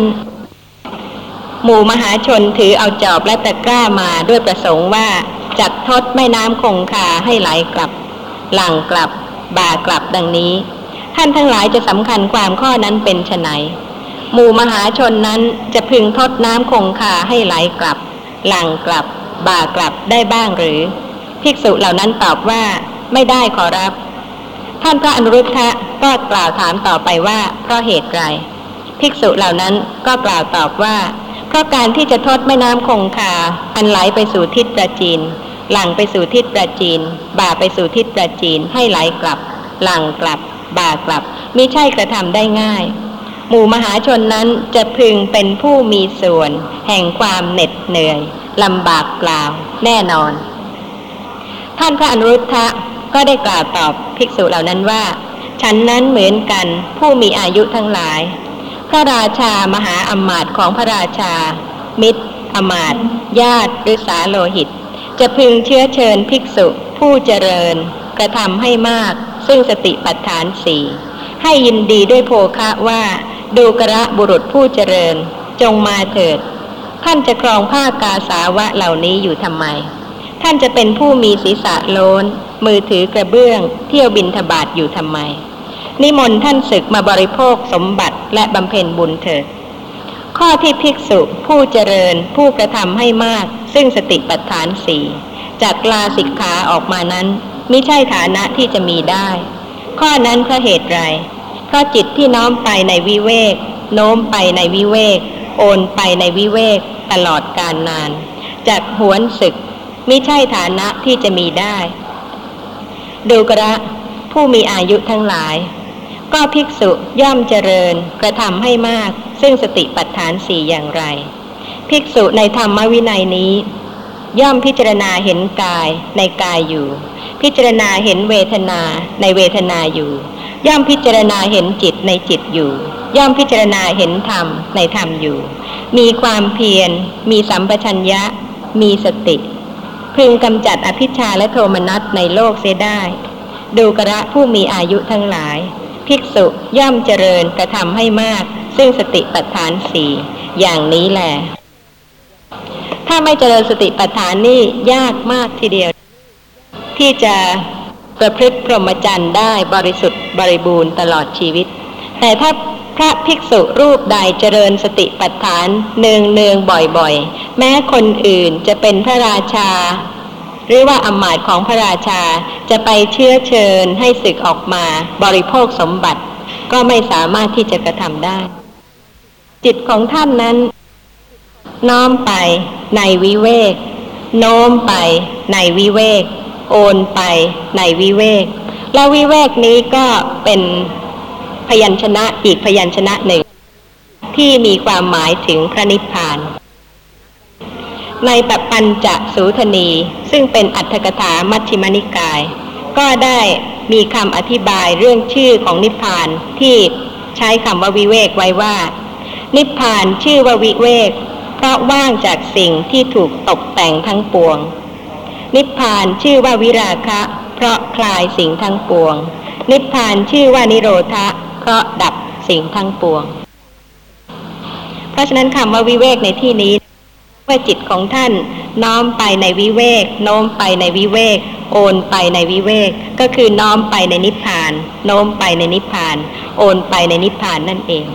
หมู่มหาชนถือเอาจอบและตะกร้ามาด้วยประสงค์ว่าจักทดแม่น้ำคงคาให้ไหลกลับหลั่งกลับบ่ากลับดังนี้ท่านทั้งหลายจะสำคัญความข้อนั้นเป็นไฉนหมู่มหาชนนั้นจะพึงทดน้ำคงคาให้ไหลกลับหลั่งกลับบ่ากลับได้บ้างหรือภิกษุเหล่านั้นตอบว่าไม่ได้ขอรับท่านพระอนุรุทธะก็กล่าวถามต่อไปว่าเพราะเหตุไรภิกษุเหล่านั้นก็กล่าวตอบว่าเพราะการที่จะทดแม่น้ำคงคาอันไหลไปสู่ทิศประจีนหลั่งไปสู่ทิศประจีนบ่าไปสู่ทิศประจีนให้ไหลกลับหลั่งกลับบ่ากลับมิใช่กระทำได้ง่ายหมู่มหาชนนั้นจะพึงเป็นผู้มีส่วนแห่งความเหน็ดเหนื่อยลำบากเปล่าแน่นอนท่านพระอนุรุทธะก็ได้กล่าวตอบภิกษุเหล่านั้นว่าฉันนั้นเหมือนกันผู้มีอายุทั้งหลายพระราชามหาอมาตย์ของพระราชามิตรอมาตย์ญาติหรือสาโลหิตจะพึงเชื้อเชิญภิกษุผู้เจริญกระทำให้มากซึ่งสติปัฏฐานสี่ให้ยินดีด้วยโภคะว่าดูกระบุรุษผู้เจริญจงมาเถิดท่านจะครองผ้ากาสาวะเหล่านี้อยู่ทำไมท่านจะเป็นผู้มีศีรษะโลนมือถือกระเบื้องเที่ยวบิณฑบาตอยู่ทำไมนิมนต์ท่านศึกมาบริโภคสมบัติและบำเพ็ญบุญเถิดข้อที่ภิกษุผู้เจริญผู้กระทำให้มากซึ่งสติปัฏฐานสี่จากลาสิกขาออกมานั้นมิใช่ฐานะที่จะมีได้ข้อนั้นเพราะเหตุไรเพราะจิตที่น้อมไปในวิเวกโน้มไปในวิเวกโอนไปในวิเวกตลอดกาลนานจักหวนศึกมิใช่ฐานะที่จะมีได้ดูกระผู้มีอายุทั้งหลายก็ภิกษุย่อมเจริญกระทำให้มากซึ่งสติปัฏฐานสี่อย่างไรภิกษุในธรรมวินัยนี้ย่อมพิจารณาเห็นกายในกายอยู่พิจารณาเห็นเวทนาในเวทนาอยู่ย่อมพิจารณาเห็นจิตในจิตอยู่ย่อมพิจารณาเห็นธรรมในธรรมอยู่มีความเพียรมีสัมปชัญญะมีสติพึงกำจัดอภิชฌาและโทมนัสในโลกเสียได้ดูกระผู้มีอายุทั้งหลายภิกษุย่อมเจริญกระทำให้มากซึ่งสติปัฏฐานสี่อย่างนี้แลถ้าไม่เจริญสติปัฏฐานนี่ยากมากทีเดียวที่จะประพฤติพรหมจรรย์ได้บริสุทธิ์บริบูรณ์ตลอดชีวิตแต่ถ้าพระภิกษุรูปใดเจริญสติปัฏฐานเนืองๆบ่อยๆแม้คนอื่นจะเป็นพระราชาหรือว่าอำมาตย์ของพระราชาจะไปเชื้อเชิญให้ศึกออกมาบริโภคสมบัติ ก็ไม่สามารถที่จะกระทำได้จิตของท่านนั้นน้อมไปในวิเวกโน้มไปในวิเวกโอนไปในวิเวกแล้ววิเวกนี้ก็เป็นพยัญชนะอีกพยัญชนะหนึ่งที่มีความหมายถึงพระนิพพานในปัญจสูทนีซึ่งเป็นอัตถกถามัชฌิมนิกายก็ได้มีคำอธิบายเรื่องชื่อของนิพพานที่ใช้คำว่าวิเวกไว้ว่านิพพานชื่อว่าวิเวกเพราะว่างจากสิ่งที่ถูกตกแต่งทั้งปวงนิพพานชื่อว่าวิราคะเพราะคลายสิ่งทั้งปวงนิพพานชื่อว่านิโรธะเพราะดับสิ่งทั้งปวงเพราะฉะนั้นคำว่าวิเวกในที่นี้ว่าจิตของท่านน้อมไปในวิเวกโน้มไปในวิเวกโอนไปในวิเวกก็คือน้อมไปในนิพพานโน้มไปในนิพพานโอนไปในนิพพานนั่นเอง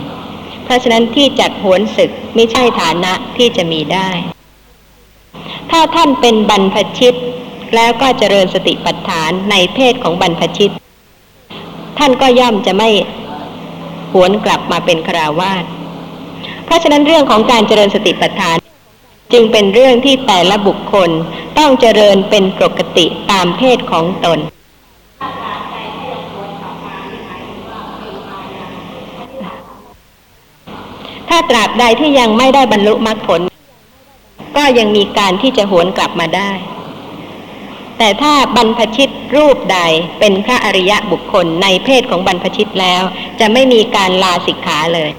เพราะฉะนั้นที่จัดหวนศึกไม่ใช่ฐานะที่จะมีได้ถ้าท่านเป็นบรรพชิตแล้วก็เจริญสติปัฏฐานในเพศของบรรพชิตท่านก็ย่อมจะไม่หวนกลับมาเป็นฆราวาสเพราะฉะนั้นเรื่องของการเจริญสติปัฏฐานจึงเป็นเรื่องที่แต่ละบุคคลต้องเจริญเป็นปกติตามเพศของตนถ้าตราบใดที่ยังไม่ได้บรรลุมรรคผลก็ยังมีการที่จะหวนกลับมาได้แต่ถ้าบรรพชิตรูปใดเป็นพระอริยะบุคคลในเพศของบรรพชิตแล้วจะไม่มีการลาสิกขาเลย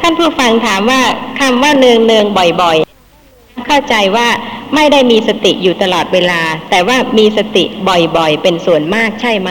ท่านผู้ฟังถามว่าคำว่าเนืองๆบ่อยๆเข้าใจว่าไม่ได้มีสติอยู่ตลอดเวลาแต่ว่ามีสติบ่อยๆเป็นส่วนมากใช่ไหม